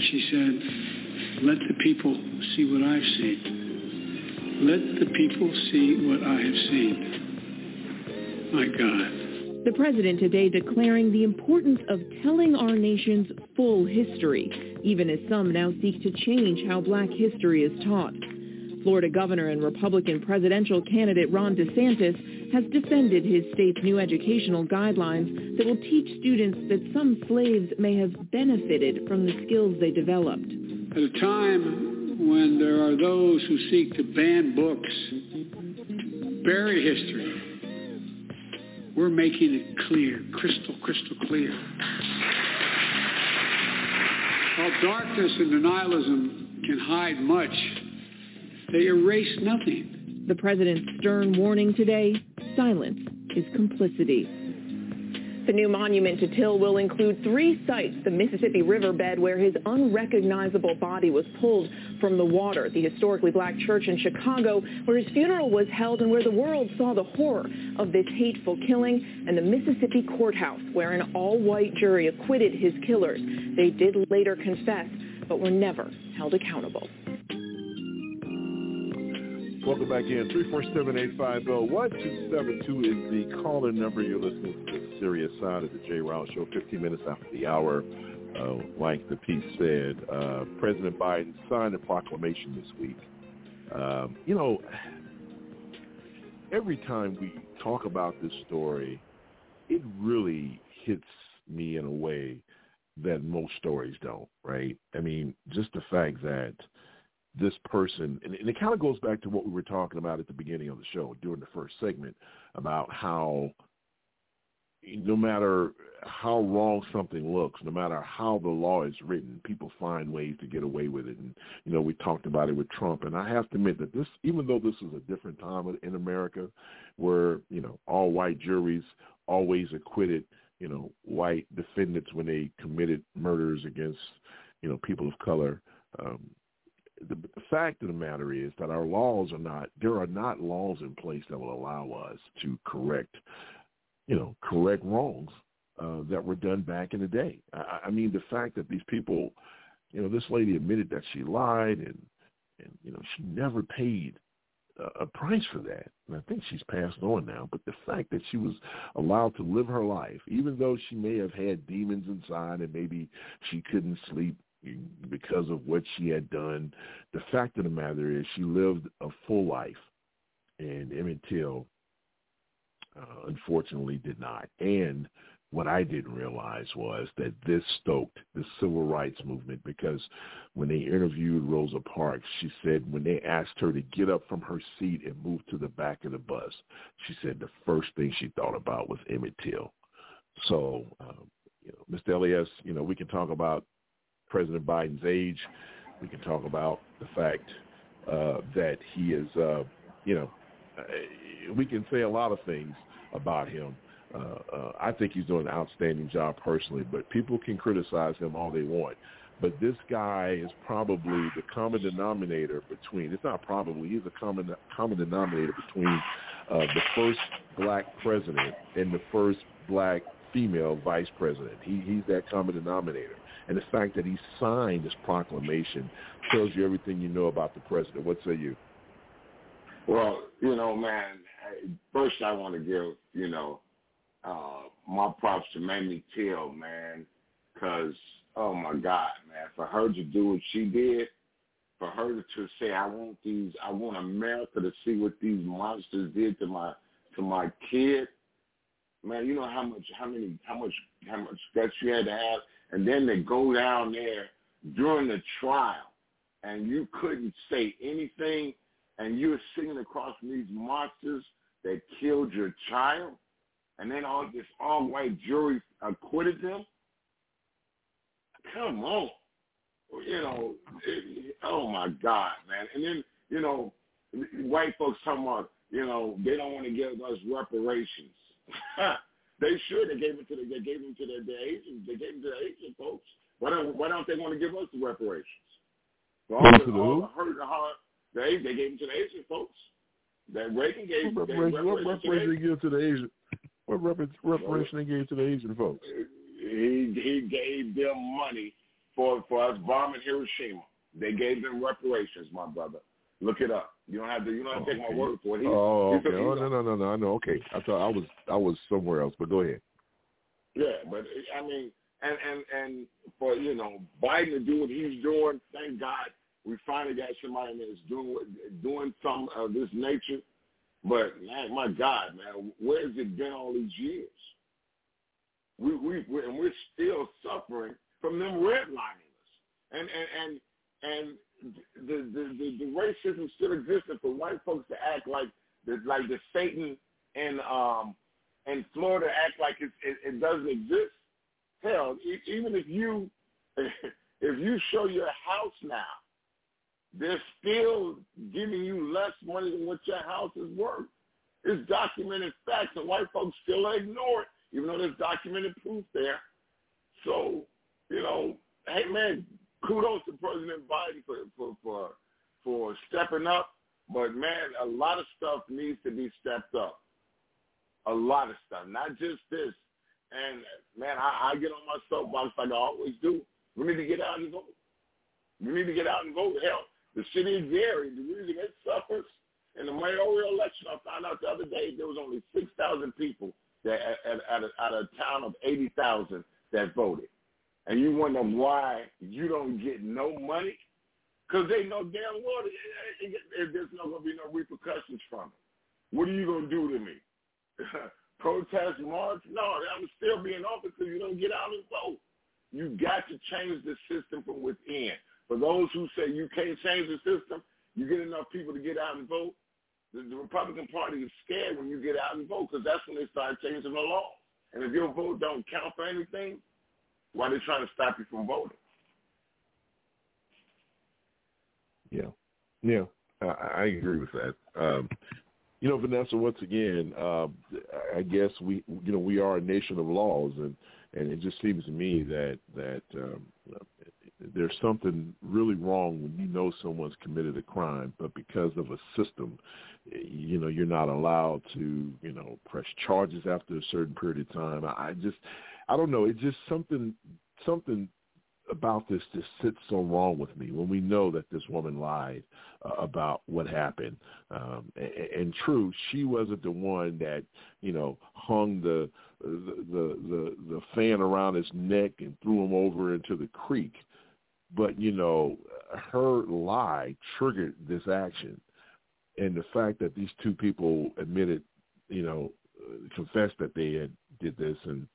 She said, let the people see what I've seen. Let the people see what I have seen. My God. The president today declaring the importance of telling our nation's full history, even as some now seek to change how black history is taught. Florida Governor and Republican presidential candidate Ron DeSantis has defended his state's new educational guidelines that will teach students that some slaves may have benefited from the skills they developed. At a time when there are those who seek to ban books, to bury history, we're making it clear, crystal, crystal clear. While darkness and denialism can hide much, they erase nothing. The president's stern warning today, silence is complicity. The new monument to Till will include three sites, the Mississippi riverbed where his unrecognizable body was pulled from the water, the historically black church in Chicago where his funeral was held and where the world saw the horror of this hateful killing, and the Mississippi courthouse where an all-white jury acquitted his killers. They did later confess, but were never held accountable. Welcome back in. three four seven, eight five zero, one two seven two is the caller number. You're listening to the serious side of the Jay Ryle Show, fifteen minutes after the hour. Uh, like the piece said, uh, President Biden signed a proclamation this week. Um, you know, every time we talk about this story, it really hits me in a way that most stories don't, right? I mean, just the fact that this person, and it kind of goes back to what we were talking about at the beginning of the show during the first segment about how no matter how wrong something looks, no matter how the law is written, people find ways to get away with it. And, you know, we talked about it with Trump. And I have to admit that this, even though this was a different time in America where, you know, all white juries always acquitted, you know, white defendants when they committed murders against, you know, people of color, um, the fact of the matter is that our laws are not, there are not laws in place that will allow us to correct, you know, correct wrongs uh, that were done back in the day. I, I mean, the fact that these people, you know, this lady admitted that she lied and, and you know, she never paid a, a price for that. And I think she's passed on now, but the fact that she was allowed to live her life, even though she may have had demons inside and maybe she couldn't sleep because of what she had done, the fact of the matter is she lived a full life, and Emmett Till, uh, unfortunately, did not. And what I didn't realize was that this stoked the civil rights movement, because when they interviewed Rosa Parks, she said when they asked her to get up from her seat and move to the back of the bus, she said the first thing she thought about was Emmett Till. So, um, you know, Mister Elias, you know, we can talk about President Biden's age. We can talk about the fact uh, that he is, uh, you know, we can say a lot of things about him. Uh, uh, I think he's doing an outstanding job personally, but people can criticize him all they want. But this guy is probably the common denominator between, it's not probably, he's a common common denominator between uh, the first black president and the first black female vice president. He, he's that common denominator. And the fact that he signed this proclamation tells you everything you know about the president. What say you? Well, you know, man, first I want to give, you know, uh, my props to Mamie Till, man, because, oh, my God, man, for her to do what she did, for her to say, I want these, I want America to see what these monsters did to my to my kid, man, you know how much, how many, how much, how much guts you had to have. And then they go down there during the trial, and you couldn't say anything, and you're sitting across from these monsters that killed your child, and then all this all-white jury acquitted them? Come on. You know, it, oh, my God, man. And then, you know, white folks talking about, you know, they don't want to give us reparations. They should. They gave it to the, they gave them to their, their Asian. They gave them to the Asian folks. Why don't Why don't they want to give us the reparations? Well, all the, all the hurt, the heart, they they gave them to the Asian folks. That Reagan gave what reparation, what reparation he gave to the Asian? What reparation he gave to the Asian folks? He he gave them money for for us bombing Hiroshima. They gave them reparations, my brother. Look it up. You don't have to. You don't have to oh, take my word for it. He, oh, okay. Oh, no, no, no, no. I know. Okay. I thought I was I was somewhere else, but go ahead. Yeah, but I mean, and and and for you know Biden to do what he's doing, thank God. We finally got somebody that's doing doing something of this nature, but man, my God, man, where has it been all these years? We we we're, and we're still suffering from them redlining us, and and and and the the, the, the racism still exists for white folks to act like the like the Satan and um and Florida act like it it, it doesn't exist. Hell, even if you if you show your house now, they're still giving you less money than what your house is worth. It's documented facts, and white folks still ignore it, even though there's documented proof there. So, you know, hey, man, kudos to President Biden for for for, for stepping up. But, man, a lot of stuff needs to be stepped up. A lot of stuff, not just this. And, man, I, I get on my soapbox like I always do. We need to get out and vote. We need to get out and vote. Hell, the city is varied. The reason it suffers in the mayoral election, I found out the other day there was only six thousand people that out of a, a town of eighty thousand that voted. And you wonder why you don't get no money? Because they know damn well there's not going to be no repercussions from it. What are you going to do to me? Protest, march? No, I'm still being office because you don't get out and vote. You got to change the system from within. For those who say you can't change the system, you get enough people to get out and vote. The, the Republican Party is scared when you get out and vote because that's when they start changing the laws. And if your vote don't count for anything, why are they trying to stop you from voting? Yeah. Yeah, I, I agree with that. Um, you know, Vanessa, once again, uh, I guess we, you know, we are a nation of laws, and, and it just seems to me that, that um, it, there's something really wrong when you know someone's committed a crime, but because of a system, you know, you're not allowed to, you know, press charges after a certain period of time. I just, I don't know. It's just something, something about this just sits so wrong with me when we know that this woman lied uh, about what happened. Um, and, and true, she wasn't the one that, you know, hung the, the, the, the, the fan around his neck and threw him over into the creek. But, you know, her lie triggered this action. And the fact that these two people admitted, you know, confessed that they had did this. And,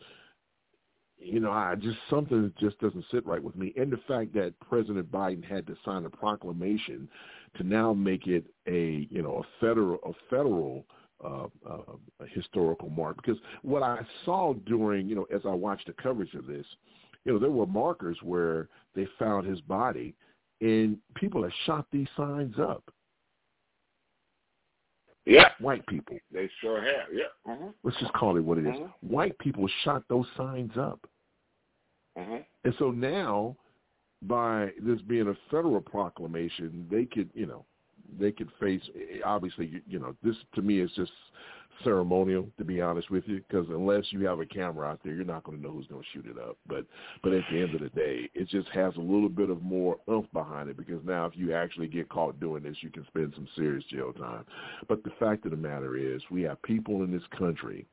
you know, I just something just doesn't sit right with me. And the fact that President Biden had to sign a proclamation to now make it a, you know, a federal, a federal Uh, uh, a historical mark, because what I saw during, you know, as I watched the coverage of this, you know, there were markers where they found his body, and people had shot these signs up. Yeah, white people. They sure have. Yeah. Mm-hmm. Let's just call it what it is. Mm-hmm. White people shot those signs up, mm-hmm. and so now, by this being a federal proclamation, they could, you know. They could face, obviously, you know, this to me is just ceremonial, to be honest with you, because unless you have a camera out there, you're not going to know who's going to shoot it up. But but at the end of the day, it just has a little bit of more oomph behind it, because now if you actually get caught doing this, you can spend some serious jail time. But the fact of the matter is we have people in this country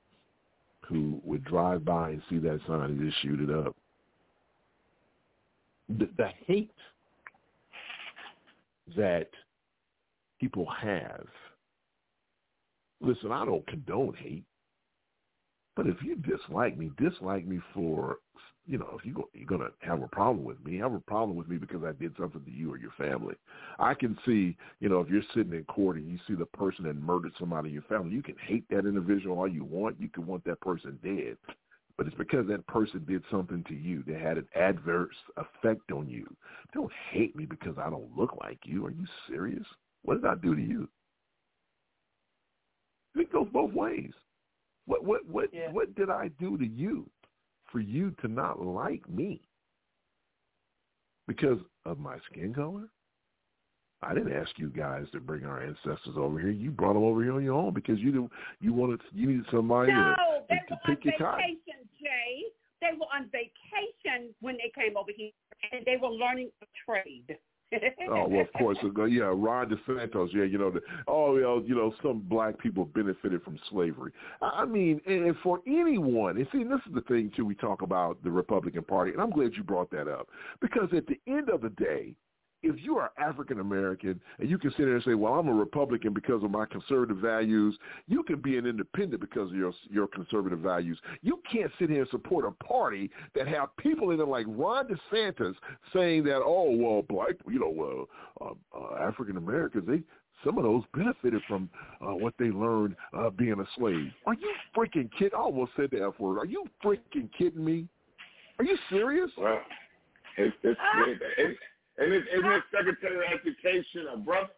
who would drive by and see that sign and just shoot it up. The, the hate that people have. Listen, I don't condone hate, but if you dislike me, dislike me for, you know, if you go, you're going to have a problem with me, have a problem with me because I did something to you or your family. I can see, you know, if you're sitting in court and you see the person that murdered somebody in your family, you can hate that individual all you want. You can want that person dead, but it's because that person did something to you that had an adverse effect on you. Don't hate me because I don't look like you. Are you serious? What did I do to you? It goes both ways. What what what yeah. what did I do to you for you to not like me? Because of my skin color? I didn't ask you guys to bring our ancestors over here. You brought them over here on your own because you didn't, you wanted you needed somebody no, to, to pick your cotton. No, they were on vacation, Jay. They were on vacation when they came over here, and they were learning a trade. Oh, well, of course. Yeah, Ron DeSantis, yeah, you know, the, oh, you know, some black people benefited from slavery. I mean, and for anyone, and see, this is the thing, too, we talk about the Republican Party, and I'm glad you brought that up, because at the end of the day, if you are African-American and you can sit there and say, well, I'm a Republican because of my conservative values, you can be an independent because of your your conservative values. You can't sit here and support a party that have people in it like Ron DeSantis saying that, oh, well, black, you know, uh, uh, uh, African-Americans, they some of those benefited from uh, what they learned uh, being a slave. Are you freaking kidding? I almost said the F word. Are you freaking kidding me? Are you serious? Well, it's, it's, it's, it's And it, isn't it Secretary of Education, a brother,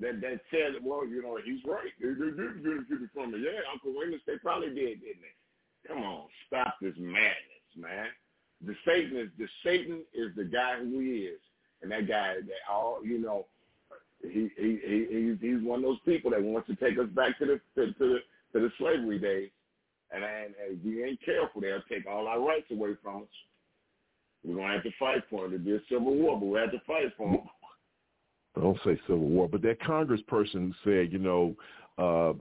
that, that said, well, you know, he's right. They did it for me. Yeah, Uncle Remus, they probably did, didn't they? Come on, stop this madness, man. The Satan is the Satan is the guy who he is, and that guy, that all you know, he he he he's one of those people that wants to take us back to the to, to the to the slavery days, and, and if we ain't careful, they'll take all our rights away from us. We're going to have to fight for them. There'll be a civil war, but we'll have to fight for them. I don't say civil war, but that congressperson said, you know, uh,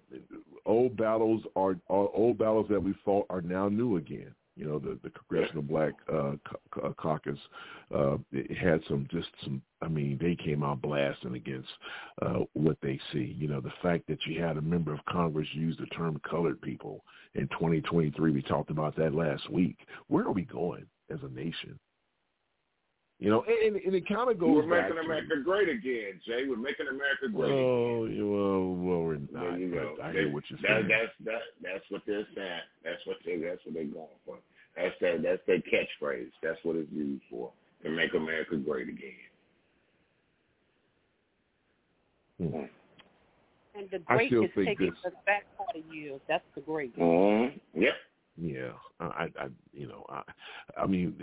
old battles are, are old battles that we fought are now new again. You know, the, the Congressional Black uh, Cau- Caucus uh, it had some just some, I mean, they came out blasting against uh, what they see. You know, the fact that you had a member of Congress use the term colored people in twenty twenty-three, we talked about that last week. Where are we going as a nation? You know, and, and it kind of goes We're back making to, America great again, Jay. We're making America great well, again. Well, well, we're not. You know, I they, hear what you're saying. That, that's, that, that's what they're saying. That's what, they, that's what they're going for. That's their, that's their catchphrase. That's what it's used for, to make America great again. Hmm. And the great is taking us back forty years. That's the great. Mm-hmm. Yep. Yeah, I, I, you know, I, I mean,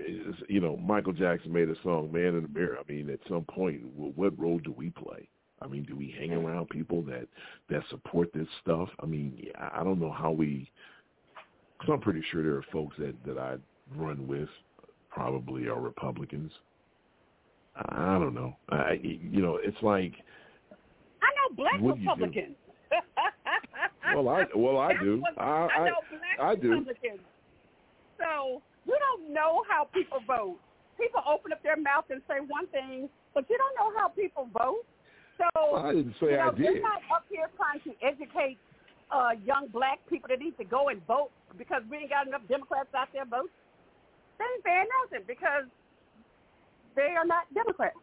you know, Michael Jackson made a song, "Man in the Mirror." I mean, at some point, what role do we play? I mean, do we hang around people that, that support this stuff? I mean, I don't know how we. Cause I'm pretty sure there are folks that, that I run with, probably are Republicans. I don't know. I, you know, it's like I know black Republicans. Well, I well I That's do. What, I, I, I know black I Republicans. Do. So we don't know how people vote. People open up their mouth and say one thing, but you don't know how people vote. So well, I didn't say you know, I did. They're not up here trying to educate uh, young black people that need to go and vote because we ain't got enough Democrats out there voting. They ain't saying nothing because they are not Democrats.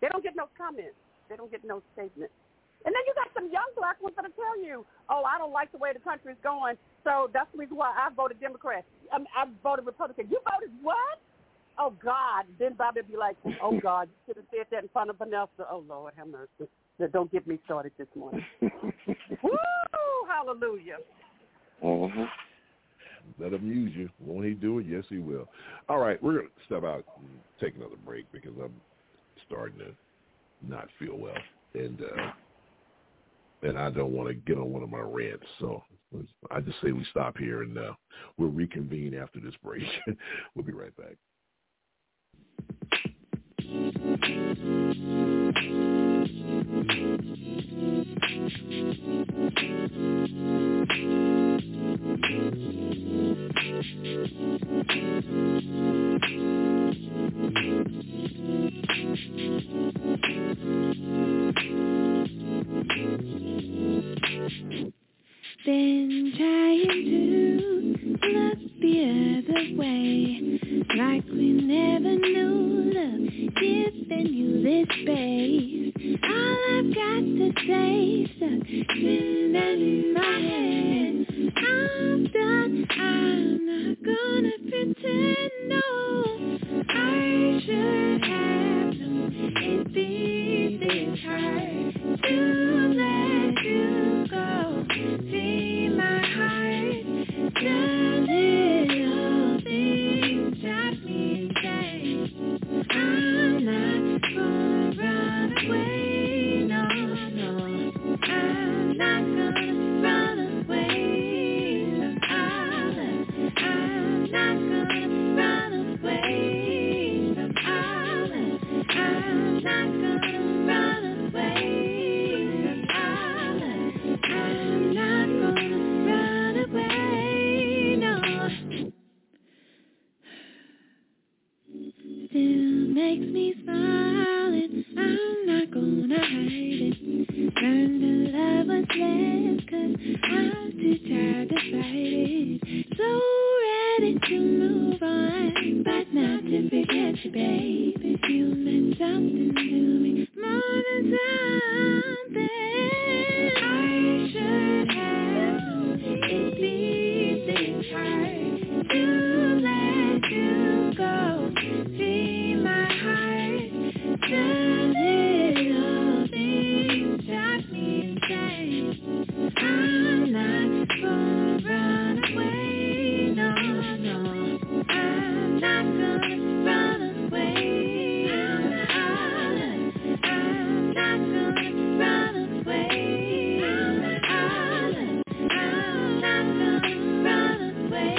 They don't get no comments. They don't get no statements. And then you got some young black ones that'll tell you, oh, I don't like the way the country's going, so that's the reason why I voted Democrat. I, mean, I voted Republican. You voted what? Oh, God. Then Bobby would be like, oh, God, you should have said that in front of Vanessa. Oh, Lord, have mercy. Now, don't get me started this morning. Woo! Hallelujah. Uh-huh. Let him use you. Won't he do it? Yes, he will. All right, we're going to step out and take another break because I'm starting to not feel well. And, uh... And I don't want to get on one of my rants, so I just say we stop here, and uh, we'll reconvene after this break. We'll be right back. Been trying to look the other way, like Still makes me silent. I'm not gonna hide it. Learn to love what's left, 'cause I'm too tired to fight it. So ready to move on, but not to forget you, baby. You meant something to me, more than something I should have. It leaves it hard to let you go. See my heart, the little things drive me insane. I'm not gonna run away, no, no. I'm not gonna run away, I'm not, I'm not gonna run away, I'm not, I'm not gonna run away.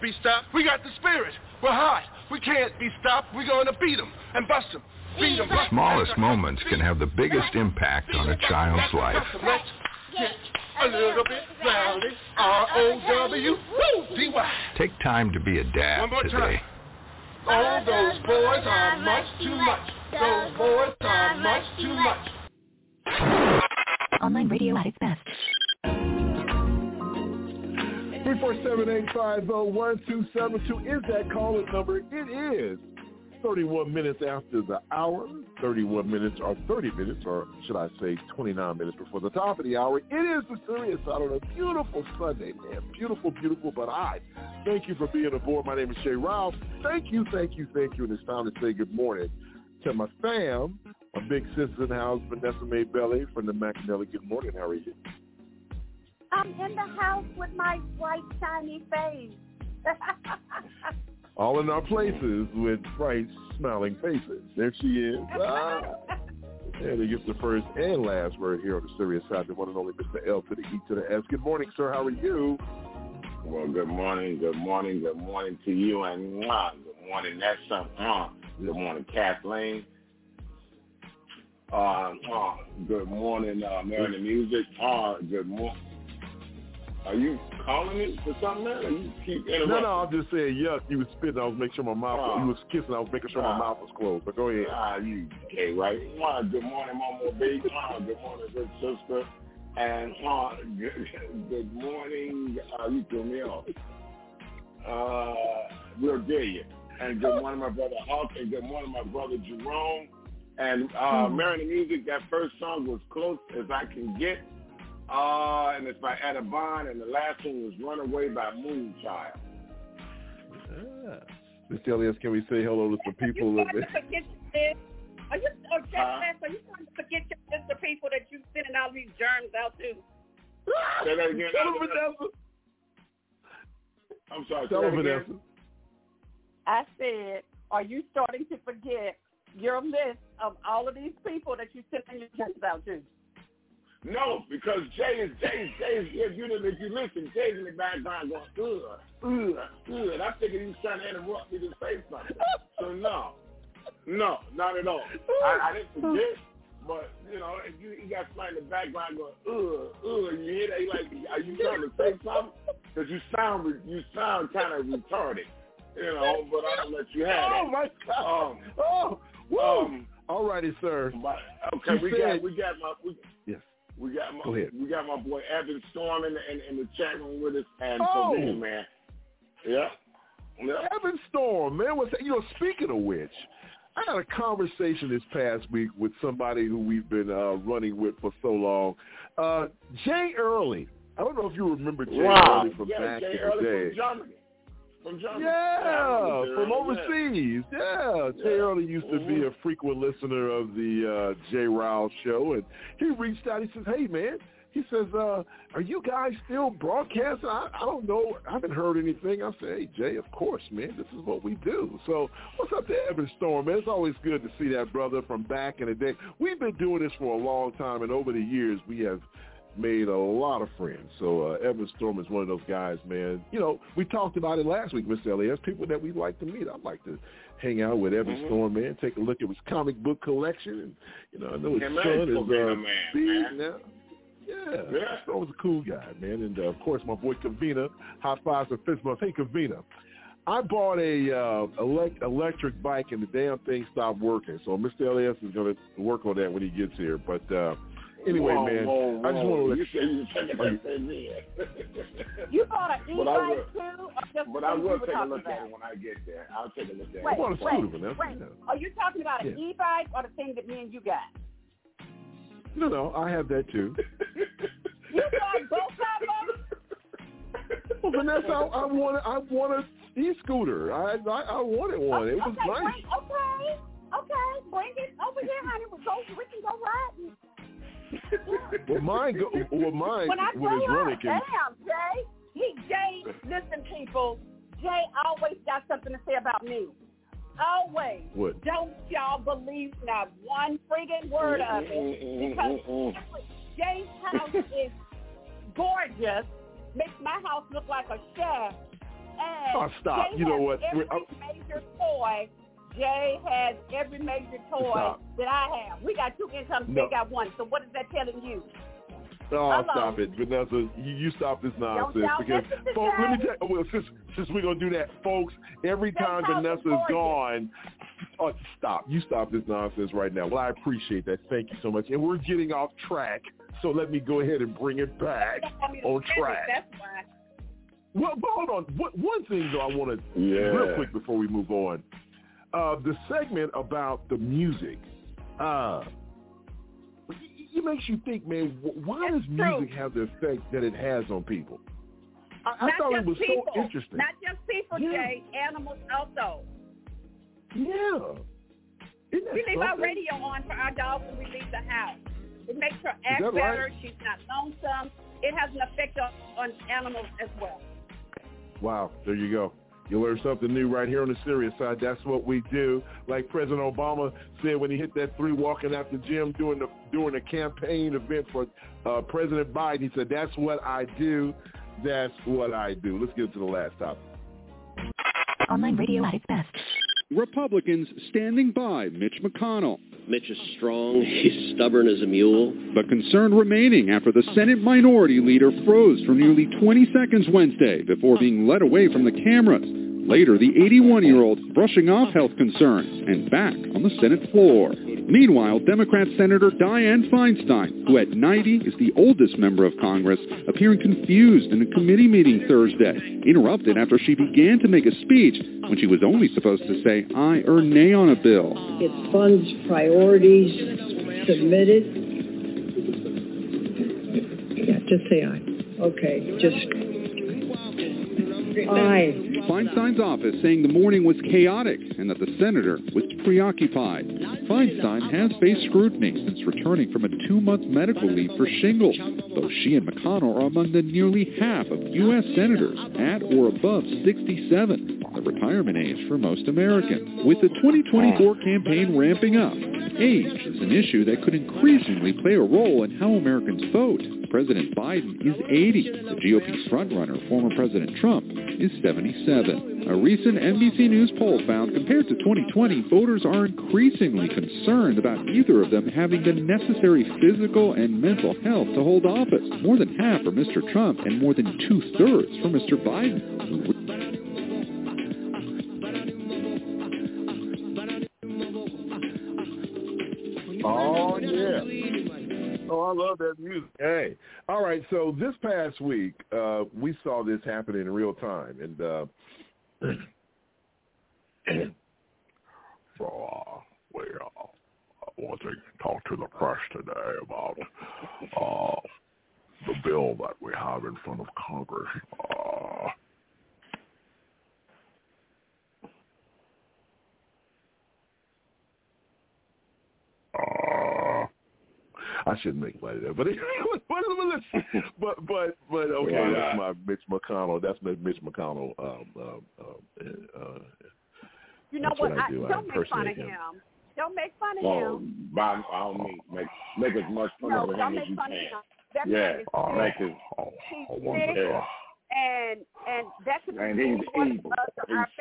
Be stopped. We got the spirit. We're hot. We can't be stopped. We're going to beat them and bust them. Beat them. The smallest moments can have the biggest impact on a child's life. Let's get a little bit rowdy. R O W D Y. Take time to be a dad one more today. Time. All those boys are much too much. Those boys are much too much. Online radio at its best. three four seven, eight five zero, one two seven two is that calling number. It is thirty-one minutes after the hour, thirty-one minutes or thirty minutes, or should I say twenty-nine minutes before the top of the hour. It is the serious side on a beautiful Sunday, man. Beautiful, beautiful, but I thank you for being aboard. My name is Jay Ryle. Thank you, thank you, thank you, and it's time to say good morning to my fam, my big sister in the house, Vanessa Mae Belly from the McAnally. Good morning, how are you? I'm in the house with my bright, shiny face. All in our places with bright, smiling faces. There she is. Ah. And he gets the first and last word here on the serious side. The one and only Mister L to the E to the S. Good morning, sir. How are you? Well, good morning, good morning, good morning to you. And mwah, good morning, that's something. Uh, good morning, Kathleen. Uh, uh, good morning, uh, Mary the Music. Uh, good morning. Are you calling it for something, man? Or you keep interrupting? No, no, I'm just saying, yuck, you was spitting. I was making sure my mouth uh, was, you was kissing. I was making sure uh, my mouth was closed. But go ahead. Ah, uh, you okay, right? Uh, good morning, Mama B. Uh, good morning, good sister. And uh, good, good morning. Uh, you threw me off. Uh, we'll get you. And good morning, my brother Hawk. And good morning, my brother Jerome. And uh, Mary the Music, that first song was Close As I Can Get. Uh, and it's by Adabon, and the last one was Runaway by Moonchild. Ah. Mister Elias, can we say hello to some people? Are you trying to forget your Are you, oh, Jeff, uh, are you trying to forget your list of people that you're sending all these germs out to? Say that again. Tell them, Vanessa. I'm sorry. Tell them, Vanessa. I said, are you starting to forget your list of all of these people that you're sending your germs out to? No, because Jay is, Jay is, Jay is, if you, if you listen, Jay's in the background going, ugh, ugh, ugh. And I figured he was trying to interrupt me to say something. So no, no, not at all. I, I didn't forget, but, you know, if you, you got somebody in the background going, ugh, ugh, and you hear that, you're like, are you trying to say something? Because you sound, you sound kind of retarded, you know, but I'll let you have it. Oh, my God. Um, oh, whoa. Um, all righty, sir. But, okay, we got, we got my, we, yes. We got my Go we got my boy Evan Storm in the, in, in the chat room with us, and oh. so man, yeah, yeah. Evan Storm, man, what's that? You know, speaking of which, I had a conversation this past week with somebody who we've been uh, running with for so long, uh, Jay Early. I don't know if you remember Jay wow. Early from yeah, back Jay in Early the day. From Germany. From Germany. Yeah, yeah, from overseas. Yeah, Jay yeah. Early used to be a frequent listener of the uh, Jay Ryle Show, and he reached out. He says, "Hey, man, He says, uh, are you guys still broadcasting? I, I don't know. I haven't heard anything. I said, hey, Jay, of course, man. This is what we do. So what's up to Evan Storm, man? It's always good to see that brother from back in the day. We've been doing this for a long time, and over the years we have made a lot of friends. So uh, Evan Storm is one of those guys, man. You know, we talked about it last week, Mister L A S, people that we'd like to meet. I'd like to hang out with Evan mm-hmm. Storm, man, take a look at his comic book collection. And, you know, I know his yeah, son is uh, man, man. now. Yeah, yeah. Evan Storm's a cool guy, man. And, uh, of course, my boy Kavina, high fives and fist bumps. Hey, Kavina, I bought a uh, elect- electric bike and the damn thing stopped working. So Mister L A S is going to work on that when he gets here. But, uh, Anyway, whoa, man, whoa, whoa. I just want to let you You bought an e-bike, too? But I will take a look at it when I get there. I'll take a look at it. Wait, wait, wait. wait. Are you talking about an yeah. e-bike or the thing that me and you got? No, no, I have that, too. You got both of them? Well, Vanessa, I, I want I want an e-scooter. I, I, I wanted one. Okay, it was okay, nice. Wait, okay, okay. Bring it over here, honey. We'll go, we can go riding. Well, mine, go, well, mine when I with his running damn, Jay. He, Jay, listen, people. Jay always got something to say about me. Always. What? Don't y'all believe not one friggin' word of it. Because Jay's house is gorgeous. Makes my house look like a chef. And oh, stop. Jay you has know what? every We're, major toy. Jay has every major toy stop. that I have. We got two incomes, no. they got one. So what is that telling you? Oh, Hello. stop it, Vanessa. You, you stop this nonsense because, folks, let me tell you. Well, since since we're gonna do that, folks, every That's time Vanessa is gone. Oh, stop! You stop this nonsense right now. Well, I appreciate that. Thank you so much. And we're getting off track, so let me go ahead and bring it back I mean, on track. That's why. Well, but hold on. What, one thing though, I want to yeah. real quick before we move on. Uh, the segment about the music, uh, it makes you think, man, why That's does music true. have the effect that it has on people? I, I thought it was people. so interesting. Not just people, yeah. Jay, animals also. Yeah. We leave something? our radio on for our dog when we leave the house. It makes her act better. Right? She's not lonesome. It has an effect on, on animals as well. Wow. There you go. You learn something new right here on the serious side. That's what we do. Like President Obama said when he hit that three walking out the gym during the during the campaign event for uh, President Biden, he said, that's what I do. That's what I do. Let's get to the last topic. Online radio at its best. Republicans standing by Mitch McConnell. Mitch is strong. He's stubborn as a mule. But concern remaining after the Senate Minority Leader froze for nearly twenty seconds Wednesday before being led away from the cameras. Later, the eighty-one-year-old brushing off health concerns and back on the Senate floor. Meanwhile, Democrat Senator Dianne Feinstein, who at ninety is the oldest member of Congress, appearing confused in a committee meeting Thursday, interrupted after she began to make a speech when she was only supposed to say, aye or nay on a bill. It funds priorities submitted. Yeah, just say aye. Okay, just... Aye. Feinstein's office saying the morning was chaotic and that the senator was preoccupied. Feinstein has faced scrutiny since returning from a two-month medical leave for shingles. Both she and McConnell are among the nearly half of U S senators at or above sixty-seven, the retirement age for most Americans. With the twenty twenty-four campaign ramping up, age is an issue that could increasingly play a role in how Americans vote. President Biden is eighty. The G O P's frontrunner, former President Trump, is seventy-seven. A recent N B C News poll found compared to twenty twenty, voters are increasingly concerned about either of them having the necessary physical and mental health to hold office. More than half for Mister Trump and more than two-thirds for Mister Biden. Oh, yeah. Oh, I love that music. Hey. All right, so this past week, uh, we saw this happen in real time. And uh, so uh, we uh, want to talk to the press today about uh, the bill that we have in front of Congress. Uh, I shouldn't make money there, but but but but okay, yeah, that's my Mitch McConnell. That's my Mitch McConnell. Um, um, uh, uh, you know what? what I do. I, don't I make fun of him. him. Don't make fun of well, him. I, I don't make, make make as much fun no, of him as you can. That yeah, oh, make his, oh, he's sick, and and that could be and he's evil. He's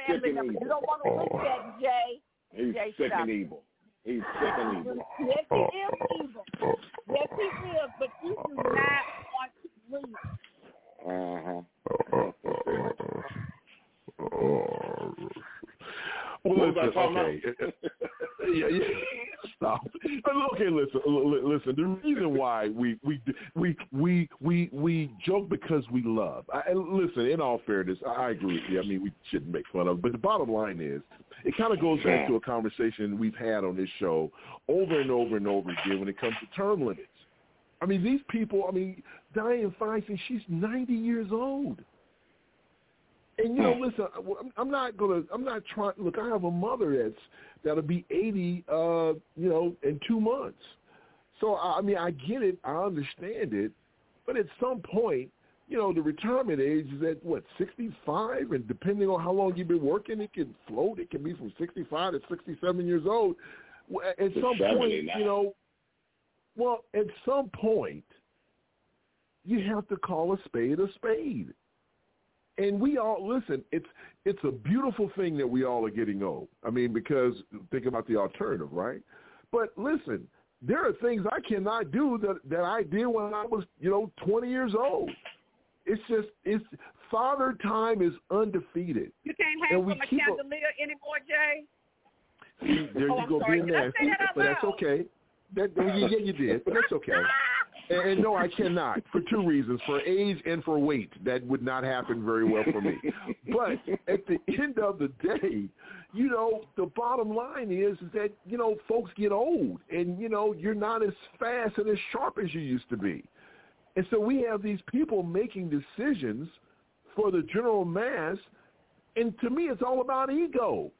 sick and evil. You don't want to look at Jay. He's Jay sick and evil. He's sick and evil. Yes, he is evil. Yes, he is, but you do not want to leave. Uh-huh. Well, look, okay. yeah, yeah. Stop. Okay, listen, listen. The reason why we we we we we, we joke because we love. I, listen, in all fairness, I agree with you. I mean, we shouldn't make fun of it. But the bottom line is, it kind of goes back to a conversation we've had on this show over and over and over again when it comes to term limits. I mean, these people. I mean, Dianne Feinstein. She's ninety years old. And you know, listen, I'm not gonna, I'm not trying. Look, I have a mother that's that'll be eighty, uh, you know, in two months. So I mean, I get it, I understand it, but at some point, you know, the retirement age is at what, sixty-five, and depending on how long you've been working, it can float. It can be from sixty-five to sixty-seven years old. At some point, you know, well, at some point, you have to call a spade a spade. And we all, listen, it's it's a beautiful thing that we all are getting old. I mean, because think about the alternative, right? But listen, there are things I cannot do that, that I did when I was, you know, twenty years old. It's just, it's father time is undefeated. You can't hang from a chandelier a, anymore, Jay? There you oh, go, being nasty, that but that's okay. That, yeah, you did, but that's okay. And, and no, I cannot, for two reasons, for age and for weight. That would not happen very well for me. But at the end of the day, you know, the bottom line is, is that, you know, folks get old and, you know, you're not as fast and as sharp as you used to be. And so we have these people making decisions for the general mass. And to me, it's all about ego.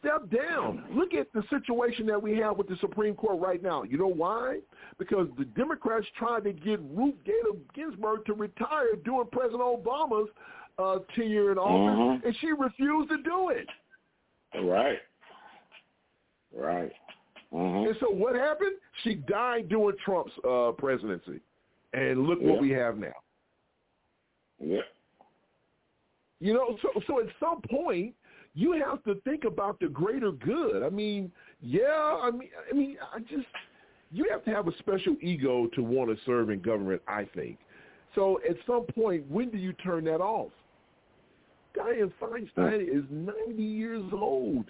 Step down. Look at the situation that we have with the Supreme Court right now. You know why? Because the Democrats tried to get Ruth Bader Ginsburg to retire during President Obama's uh, tenure in office, mm-hmm. and she refused to do it. Right. Right. Mm-hmm. And so what happened? She died during Trump's uh, presidency. And look yeah. what we have now. Yeah. You know, so, so at some point, you have to think about the greater good. I mean, yeah, I mean, I mean, I just, you have to have a special ego to want to serve in government, I think. So at some point, when do you turn that off? Dianne Feinstein is ninety years old.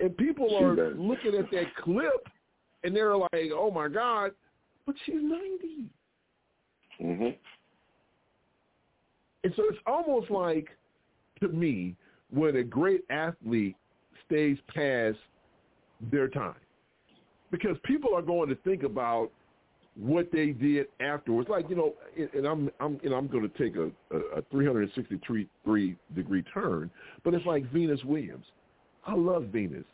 And people are looking at that clip, and they're like, oh, my God, but she's ninety. Mm-hmm. And so it's almost like, to me, when a great athlete stays past their time, because people are going to think about what they did afterwards. Like, you know, and I'm, I'm, you know, I'm going to take a, a three sixty-three degree turn, but it's like Venus Williams. I love Venus,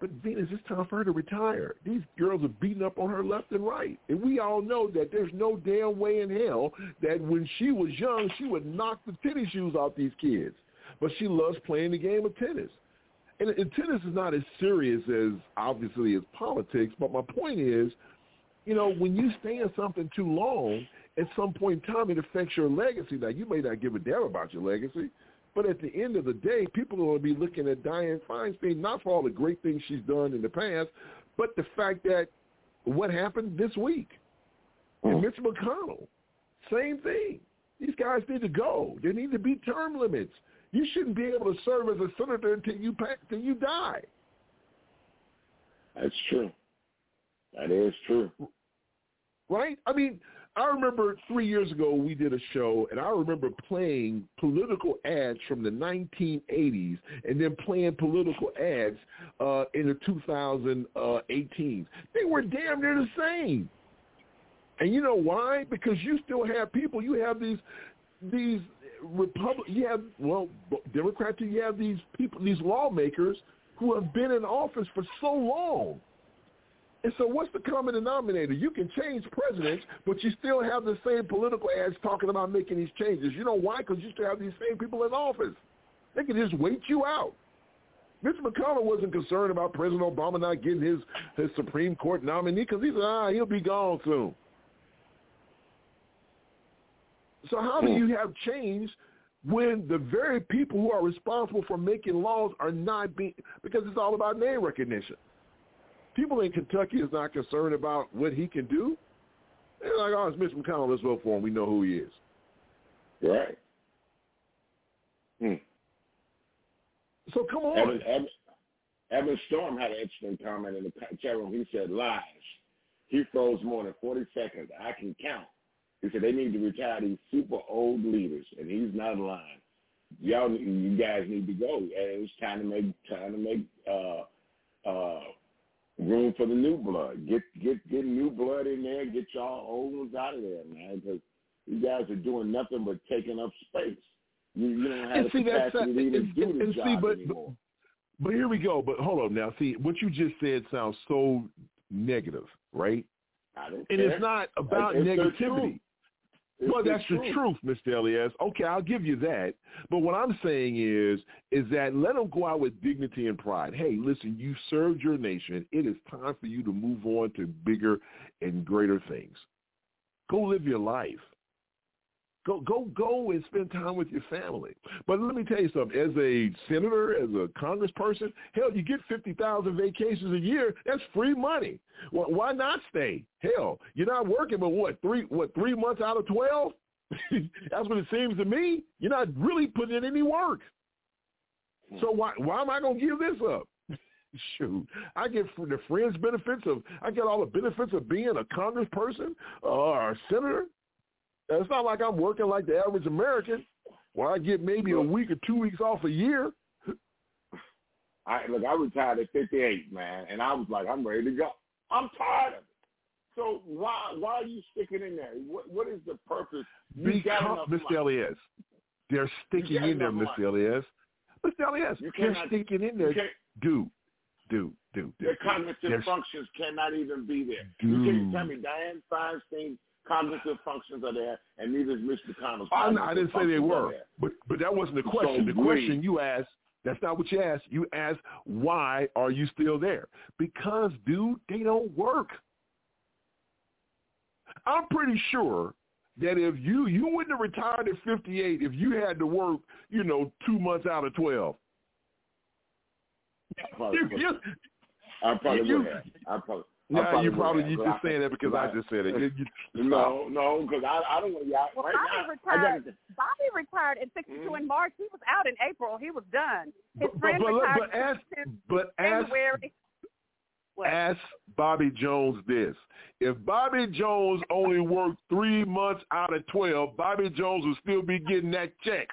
but Venus, it's time for her to retire. These girls are beating up on her left and right, and we all know that there's no damn way in hell that when she was young, she would knock the tennis shoes off these kids. But she loves playing the game of tennis. And, and tennis is not as serious as, obviously, as politics. But my point is, you know, when you stay in something too long, at some point in time, it affects your legacy. Now, you may not give a damn about your legacy, but at the end of the day, people are going to be looking at Dianne Feinstein, not for all the great things she's done in the past, but the fact that what happened this week. And Mitch McConnell, same thing. These guys need to go. There need to be term limits. You shouldn't be able to serve as a senator until you till you die. That's true. That is true. Right? I mean, I remember three years ago we did a show, and I remember playing political ads from the nineteen eighties and then playing political ads uh, in the two thousand eighteen. They were damn near the same. And you know why? Because you still have people. You have these these – Republic, you have, well, Democrats, you have these people, these lawmakers who have been in office for so long. And so what's the common denominator? You can change presidents, but you still have the same political ads talking about making these changes. You know why? Because you still have these same people in office. They can just wait you out. Mitch McConnell wasn't concerned about President Obama not getting his, his Supreme Court nominee because he said, ah, he'll be gone soon. So how do you have change when the very people who are responsible for making laws are not being, because it's all about name recognition. People in Kentucky is not concerned about what he can do. They're like, oh, it's Mitch McConnell. Let's vote for him. We know who he is. Right. Hmm. So come on. Evan, Evan, Evan Storm had an interesting comment in the chat room. He said, lies. He froze more than forty seconds. I can count. He said they need to retire these super old leaders, and he's not lying. Y'all, you guys need to go. And it's time to make time to make uh, uh, room for the new blood. Get get get new blood in there. Get y'all old ones out of there, man. Because you guys are doing nothing but taking up space. You, you don't have and the see, capacity to even do the job see, but, anymore. But, but here we go. But hold on now. See, what you just said sounds so negative, right? I don't and care. It's not about it's negativity. Well, that's the truth, Mister Elias. Okay, I'll give you that. But what I'm saying is is that let them go out with dignity and pride. Hey, listen, you served your nation. It is time for you to move on to bigger and greater things. Go live your life. Go, go, go and spend time with your family. But let me tell you something. As a senator, as a congressperson, hell, you get fifty thousand vacations a year. That's free money. Well, why not stay? Hell, you're not working, but what, three What three months out of twelve? That's what it seems to me. You're not really putting in any work. So why why am I going to give this up? Shoot, I get the friends benefits of, I get all the benefits of being a congressperson or a senator. It's not like I'm working like the average American, where I get maybe a week or two weeks off a year. I look, I retired at fifty-eight, man, and I was like, I'm ready to go. I'm tired of it. So why why are you sticking in there? What what is the purpose? You because, Mister Elias, they're sticking in there, Mister Elias. Mister Elias, they're sticking in there. Do, do, do, do. Their cognitive functions cannot even be there. Do. You can't tell me Dianne Feinstein. Cognitive functions are there, and neither is Mister McConnell's. I didn't say they were, but but that wasn't the question. So the question you asked, that's not what you asked. You asked, why are you still there? Because, dude, they don't work. I'm pretty sure that if you, you wouldn't have retired at fifty-eight if you had to work, you know, two months out of twelve. I probably would I probably would have. I probably No, nah, you probably you just saying that because right. I just said it. You, you, no, no, because I, I don't want to. Well, right Bobby now, retired. To, Bobby retired at sixty-two mm-hmm. in March. He was out in April. He was done. His but, friend but, retired but ask, but ask, ask Bobby Jones this: if Bobby Jones only worked three months out of twelve, Bobby Jones would still be getting that check.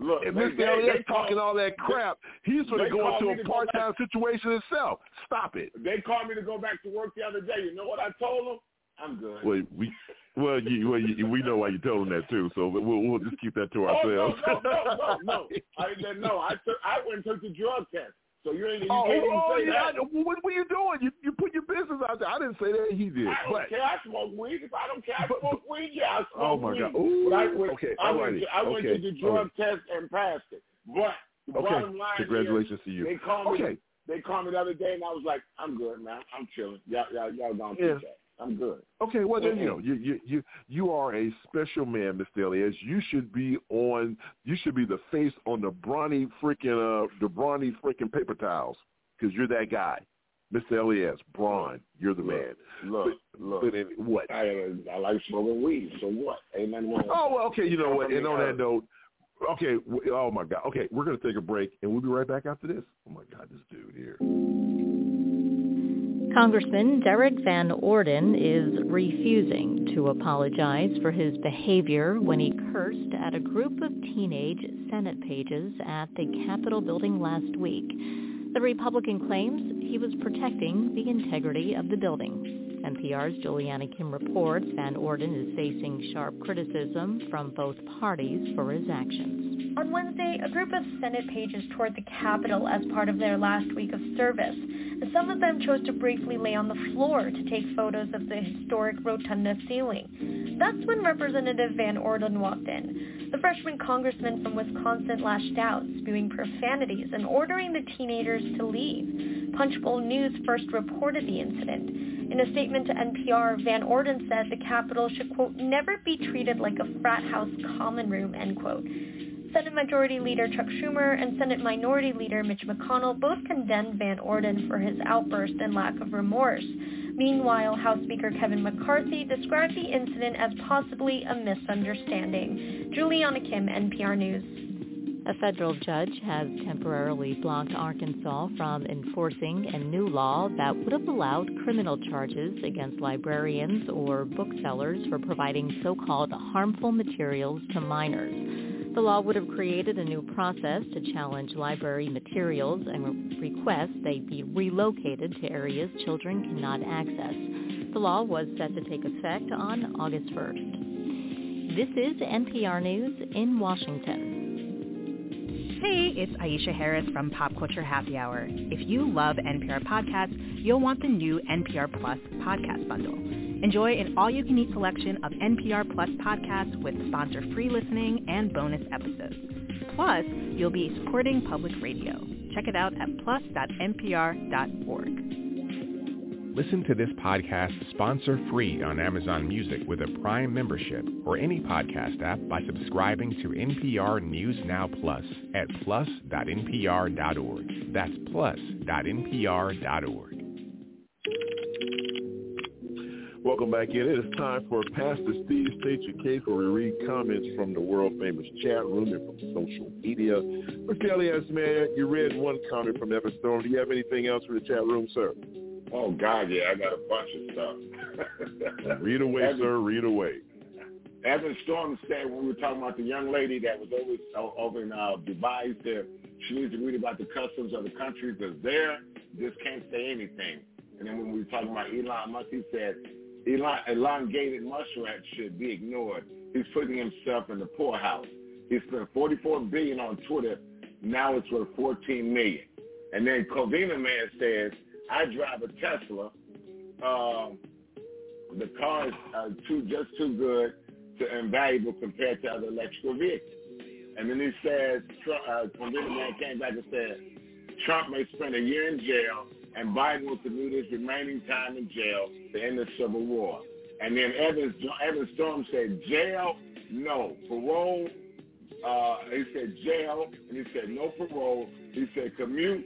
Look, if Mister Elliott talking call, all that crap, he's going to go into a part-time situation himself. Stop it. They called me to go back to work the other day. You know what I told them? I'm good. Well, we, well, you, well you, we know why you told them that, too, so we'll, we'll just keep that to ourselves. Oh, no, no, no, no, no. I, no I, took, I went and took the drug test, so you ain't you oh, can't oh, even say yeah, that. I, what were you doing? You, you put your business out there. I didn't say that. He did. I don't but, care. I smoke weed. If I don't care, I smoke but, weed. Yeah, I smoke oh my weed. God. Ooh, I went, okay. I went, right. to, I went okay. to the drug okay. test and passed it. But the okay. bottom line Congratulations is, to you. They called okay. me They called me the other day, and I was like, I'm good, man. I'm chilling. Y'all, y'all, y'all gone through yeah. that. I'm good. Okay, well, then, you know, you, you, you, you are a special man, Mister Elias. You should be on, you should be the face on the Bronny freaking, uh, the Bronny freaking paper towels because you're that guy. Mister Elias, Bron, you're the look, man. Look, but, look. But in, what? I, I like smoking weed, so what? Ain't nothing wrong with Oh, well, okay, you know what? And on that note, okay, we, oh, my God. Okay, we're going to take a break, and we'll be right back after this. Oh, my God, this dude here. Congressman Derek Van Orden is refusing to apologize for his behavior when he cursed at a group of teenage Senate pages at the Capitol building last week. The Republican claims he was protecting the integrity of the building. N P R's Juliana Kim reports Van Orden is facing sharp criticism from both parties for his actions. On Wednesday, a group of Senate pages toured the Capitol as part of their last week of service. and some of them chose to briefly lay on the floor to take photos of the historic rotunda ceiling. That's when Representative Van Orden walked in. The freshman congressman from Wisconsin lashed out, spewing profanities and ordering the teenagers to leave. Punchbowl News first reported the incident. In a statement to N P R, Van Orden said the Capitol should, quote, never be treated like a frat house common room, end quote. Senate Majority Leader Chuck Schumer and Senate Minority Leader Mitch McConnell both condemned Van Orden for his outburst and lack of remorse. Meanwhile, House Speaker Kevin McCarthy described the incident as possibly a misunderstanding. Juliana Kim, N P R News. A federal judge has temporarily blocked Arkansas from enforcing a new law that would have allowed criminal charges against librarians or booksellers for providing so-called harmful materials to minors. The law would have created a new process to challenge library materials and request they be relocated to areas children cannot access. The law was set to take effect on August first. This is N P R News in Washington. Hey, it's Aisha Harris from Pop Culture Happy Hour. If you love N P R podcasts, you'll want the new N P R Plus podcast bundle. Enjoy an all-you-can-eat selection of N P R Plus podcasts with sponsor-free listening and bonus episodes. Plus, you'll be supporting public radio. Check it out at plus dot N P R dot org. Listen to this podcast sponsor-free on Amazon Music with a Prime membership or any podcast app by subscribing to N P R News Now Plus at plus dot N P R dot org. That's plus dot N P R dot org. Welcome back in. It is time for Pastor Steve State Your Case, where we read comments from the world-famous chat room and from social media. But Kelly S. Mayer, you read one comment from Evan Storm. Do you have anything else for the chat room, sir? Oh, God, yeah, I got a bunch of stuff. Read away, Evan, sir, read away. Evan Storm said when we were talking about the young lady that was always over in uh, Dubai, there, she needs to read about the customs of the country because there just can't say anything. And then when we were talking about Elon Musk, he said Elon, elongated mushrats should be ignored. He's putting himself in the poorhouse. He spent forty-four billion dollars on Twitter. Now it's worth fourteen million dollars. And then Covina Man says, I drive a Tesla. Um, the car is uh, too, just too good to invaluable compared to other electrical vehicles. And then he says, uh, when this man came back and said, Trump may spend a year in jail, and Biden will commute his remaining time in jail to end the Civil War. And then Evan, Evan Storm said, jail, no. Parole, uh, he said jail, and he said no parole. He said commute.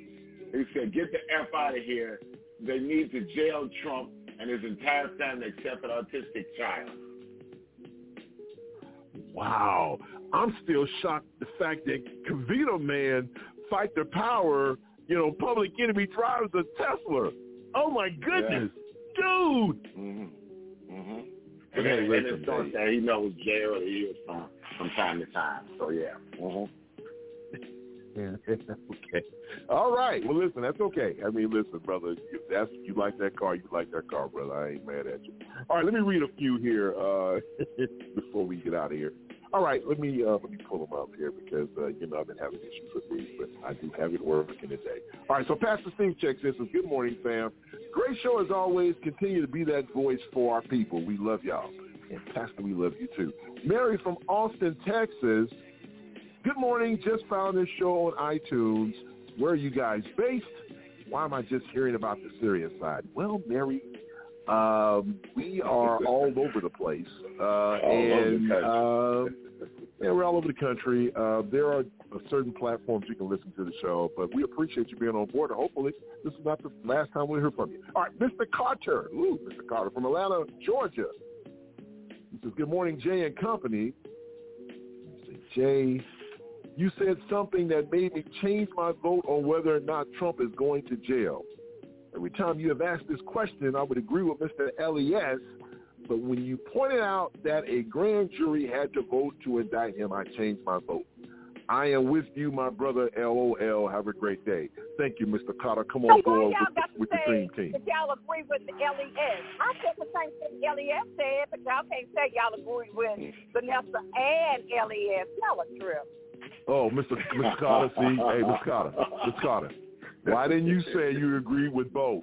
He said, get the F out of here. They need to jail Trump and his entire family except an autistic child. Wow. I'm still shocked the fact that Covino Man, Fight the Power, you know, Public Enemy drives a Tesla. Oh, my goodness. Yeah. Dude. Mm-hmm. Mm-hmm. And, and, and it's going to say he knows jail he is from, from time to time. So, yeah. Mm-hmm. Okay. All right. Well, listen, that's okay. I mean, listen, brother, if that's, you like that car, you like that car, brother. I ain't mad at you. All right, let me read a few here uh, before we get out of here. All right, let me uh, let me pull them up here because, uh, you know, I've been having issues with these, but I do have it working today. All right, so Pastor Steve checks in. So good morning, fam. Great show as always. Continue to be that voice for our people. We love y'all. And Pastor, we love you too. Mary from Austin, Texas. Good morning. Just found this show on iTunes. Where are you guys based? Why am I just hearing about the serious side? Well, Mary, um, we are all over the place. Uh, and, uh, yeah, we're all over the country. Uh, there are certain platforms you can listen to the show, but we appreciate you being on board. Hopefully, this is not the last time we hear from you. All right, Mister Carter. Ooh, Mister Carter from Atlanta, Georgia. He says, good morning, Jay and company. Jay, you said something that made me change my vote on whether or not Trump is going to jail. Every time you have asked this question, I would agree with Mister L E S, but when you pointed out that a grand jury had to vote to indict him, I changed my vote. I am with you, my brother, L O L. Have a great day. Thank you, Mister Carter. Come on, so board with, with the same team. If y'all agree with the L E S. I said the same thing L E S said, but y'all can't say y'all agree with Vanessa and L E S. Y'all a trip. Oh, Mister Mister Carter, see? Hey, Mister Carter. Mister Carter. Why didn't you say you agreed with both?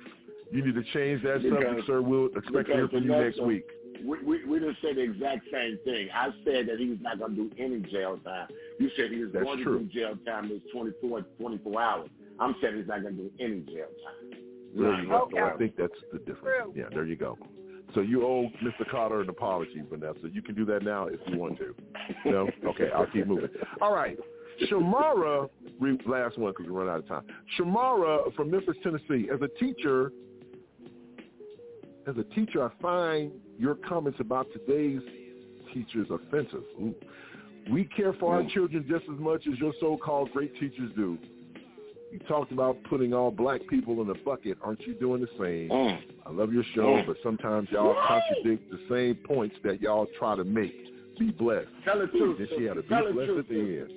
You need to change that because, subject, sir. We'll expect to hear from you next week. We, we we just said the exact same thing. I said that he was not going to do any jail time. You said he was That's going true. to do jail time this twenty-four, twenty-four hours. I'm saying he's not going to do any jail time. There you go. I think that's the difference. Yeah, there you go. So you owe Mister Carter an apology, Vanessa. You can do that now if you want to. No? Okay, I'll keep moving. All right. Shamara, last one because we run out of time. Shamara from Memphis, Tennessee. As a teacher, as a teacher, I find your comments about today's teachers offensive. Ooh. We care for our children just as much as your so-called great teachers do. You talked about putting all black people in a bucket. Aren't you doing the same? Mm. I love your show, mm. but sometimes y'all contradict the same points that y'all try to make. Be blessed. Tell the truth. And she had a be Tell blessed at the end.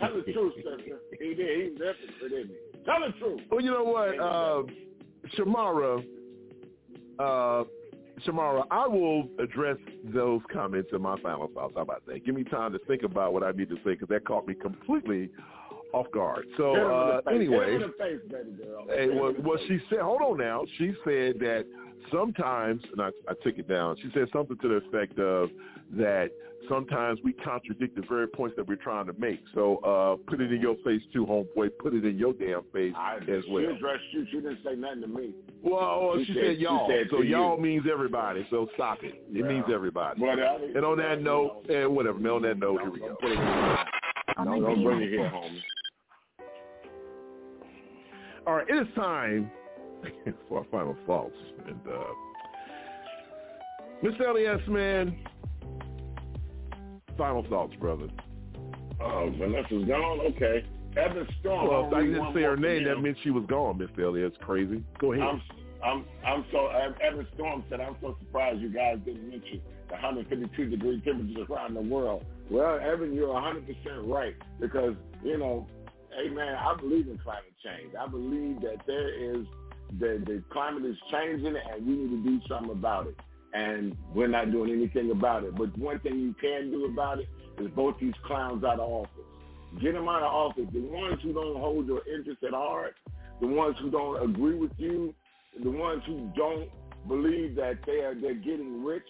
Tell the truth, sister. He did. He left it for them. Tell the truth. Well, you know what, uh, Shamara, uh, Shamara, I will address those comments in my final thoughts. How about that? Give me time to think about what I need to say because that caught me completely off guard. So uh, anyway, face, hey, well, well, she said, hold on now. She said that sometimes, and I, I took it down, she said something to the effect of that sometimes we contradict the very points that we're trying to make. So uh, put it in your face too, homeboy. Put it in your damn face I, as well. She addressed you. She didn't say nothing to me. Well, she, she said, said y'all. She said so y'all you. means everybody. So stop it. It yeah. means everybody. Well, I mean, and on that note, and eh, whatever. Man, on that note, here we go. No, don't bring it here, homie. All right, it is time for our final thoughts. And uh, Mister Elias, man, final thoughts, brother. Oh, Vanessa's gone? Okay. Evan Storm. Well, if I didn't say her name, that meant she was gone, Mister Elias. Crazy. Go ahead. I'm, I'm, I'm so, Evan Storm said, I'm so surprised you guys didn't mention the one hundred fifty-two degree temperatures around the world. Well, Evan, you're one hundred percent right because, you know, hey, man, I believe in climate change. I believe that there is the, the climate is changing and we need to do something about it. And we're not doing anything about it. But one thing you can do about it is vote these clowns out of office. Get them out of office. The ones who don't hold your interest at heart, the ones who don't agree with you, the ones who don't believe that they are, they're getting rich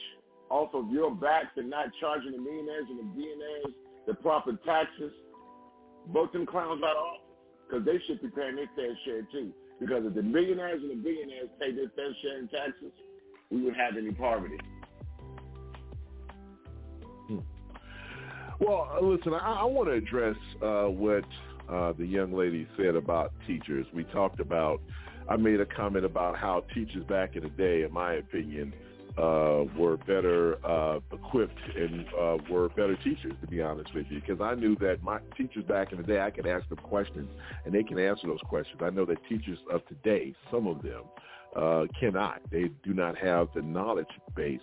off of your backs and not charging the millionaires and the billionaires the proper taxes. Vote them clowns out of office because they should be paying their fair share too. Because if the millionaires and the billionaires pay their fair share in taxes, we wouldn't have any poverty. Hmm. Well, listen, I, I want to address uh, what uh, the young lady said about teachers. We talked about, I made a comment about how teachers back in the day, in my opinion, Uh, were better uh, equipped and uh, were better teachers, to be honest with you, because I knew that my teachers back in the day, I could ask them questions, and they can answer those questions. I know that teachers of today, some of them, uh, cannot. They do not have the knowledge base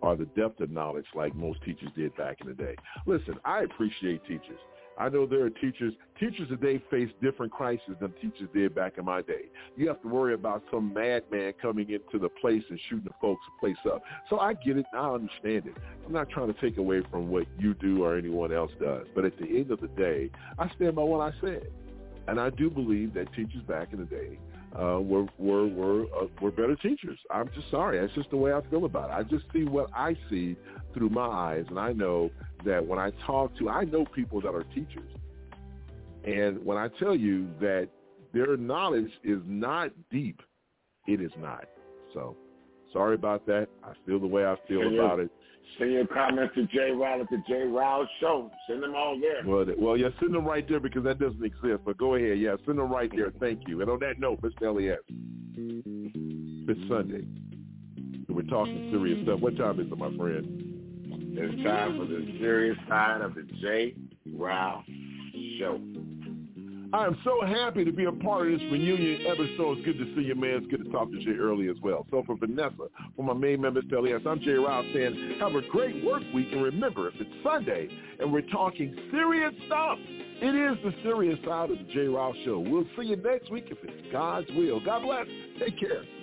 or the depth of knowledge like most teachers did back in the day. Listen, I appreciate teachers. I know there are teachers. Teachers today face different crises than teachers did back in my day. You have to worry about some madman coming into the place and shooting the folks the place up. So I get it. I understand it. I'm not trying to take away from what you do or anyone else does. But at the end of the day, I stand by what I said. And I do believe that teachers back in the day uh, were were were, uh, were better teachers. I'm just sorry. That's just the way I feel about it. I just see what I see through my eyes, and I know that when I talk to, I know people that are teachers. And when I tell you that their knowledge is not deep, it is not. So, sorry about that. I feel the way I feel send about your, it. Send your comments to Jay Ryle at the Jay Ryle Show. Send them all there. Well, well, yeah, send them right there because that doesn't exist. But go ahead. Yeah, send them right there. Thank you. And on that note, Mister Elias, it's Sunday. We're talking serious stuff. What time is it, my friend? It's time for the serious side of the Jay Ryle Show. I am so happy to be a part of this reunion episode. It's good to see you, man. It's good to talk to Jay early as well. So for Vanessa, for my main member, Elias, I'm Jay Ryle saying have a great work week. And remember, if it's Sunday and we're talking serious stuff, it is the serious side of the Jay Ryle Show. We'll see you next week if it's God's will. God bless. Take care.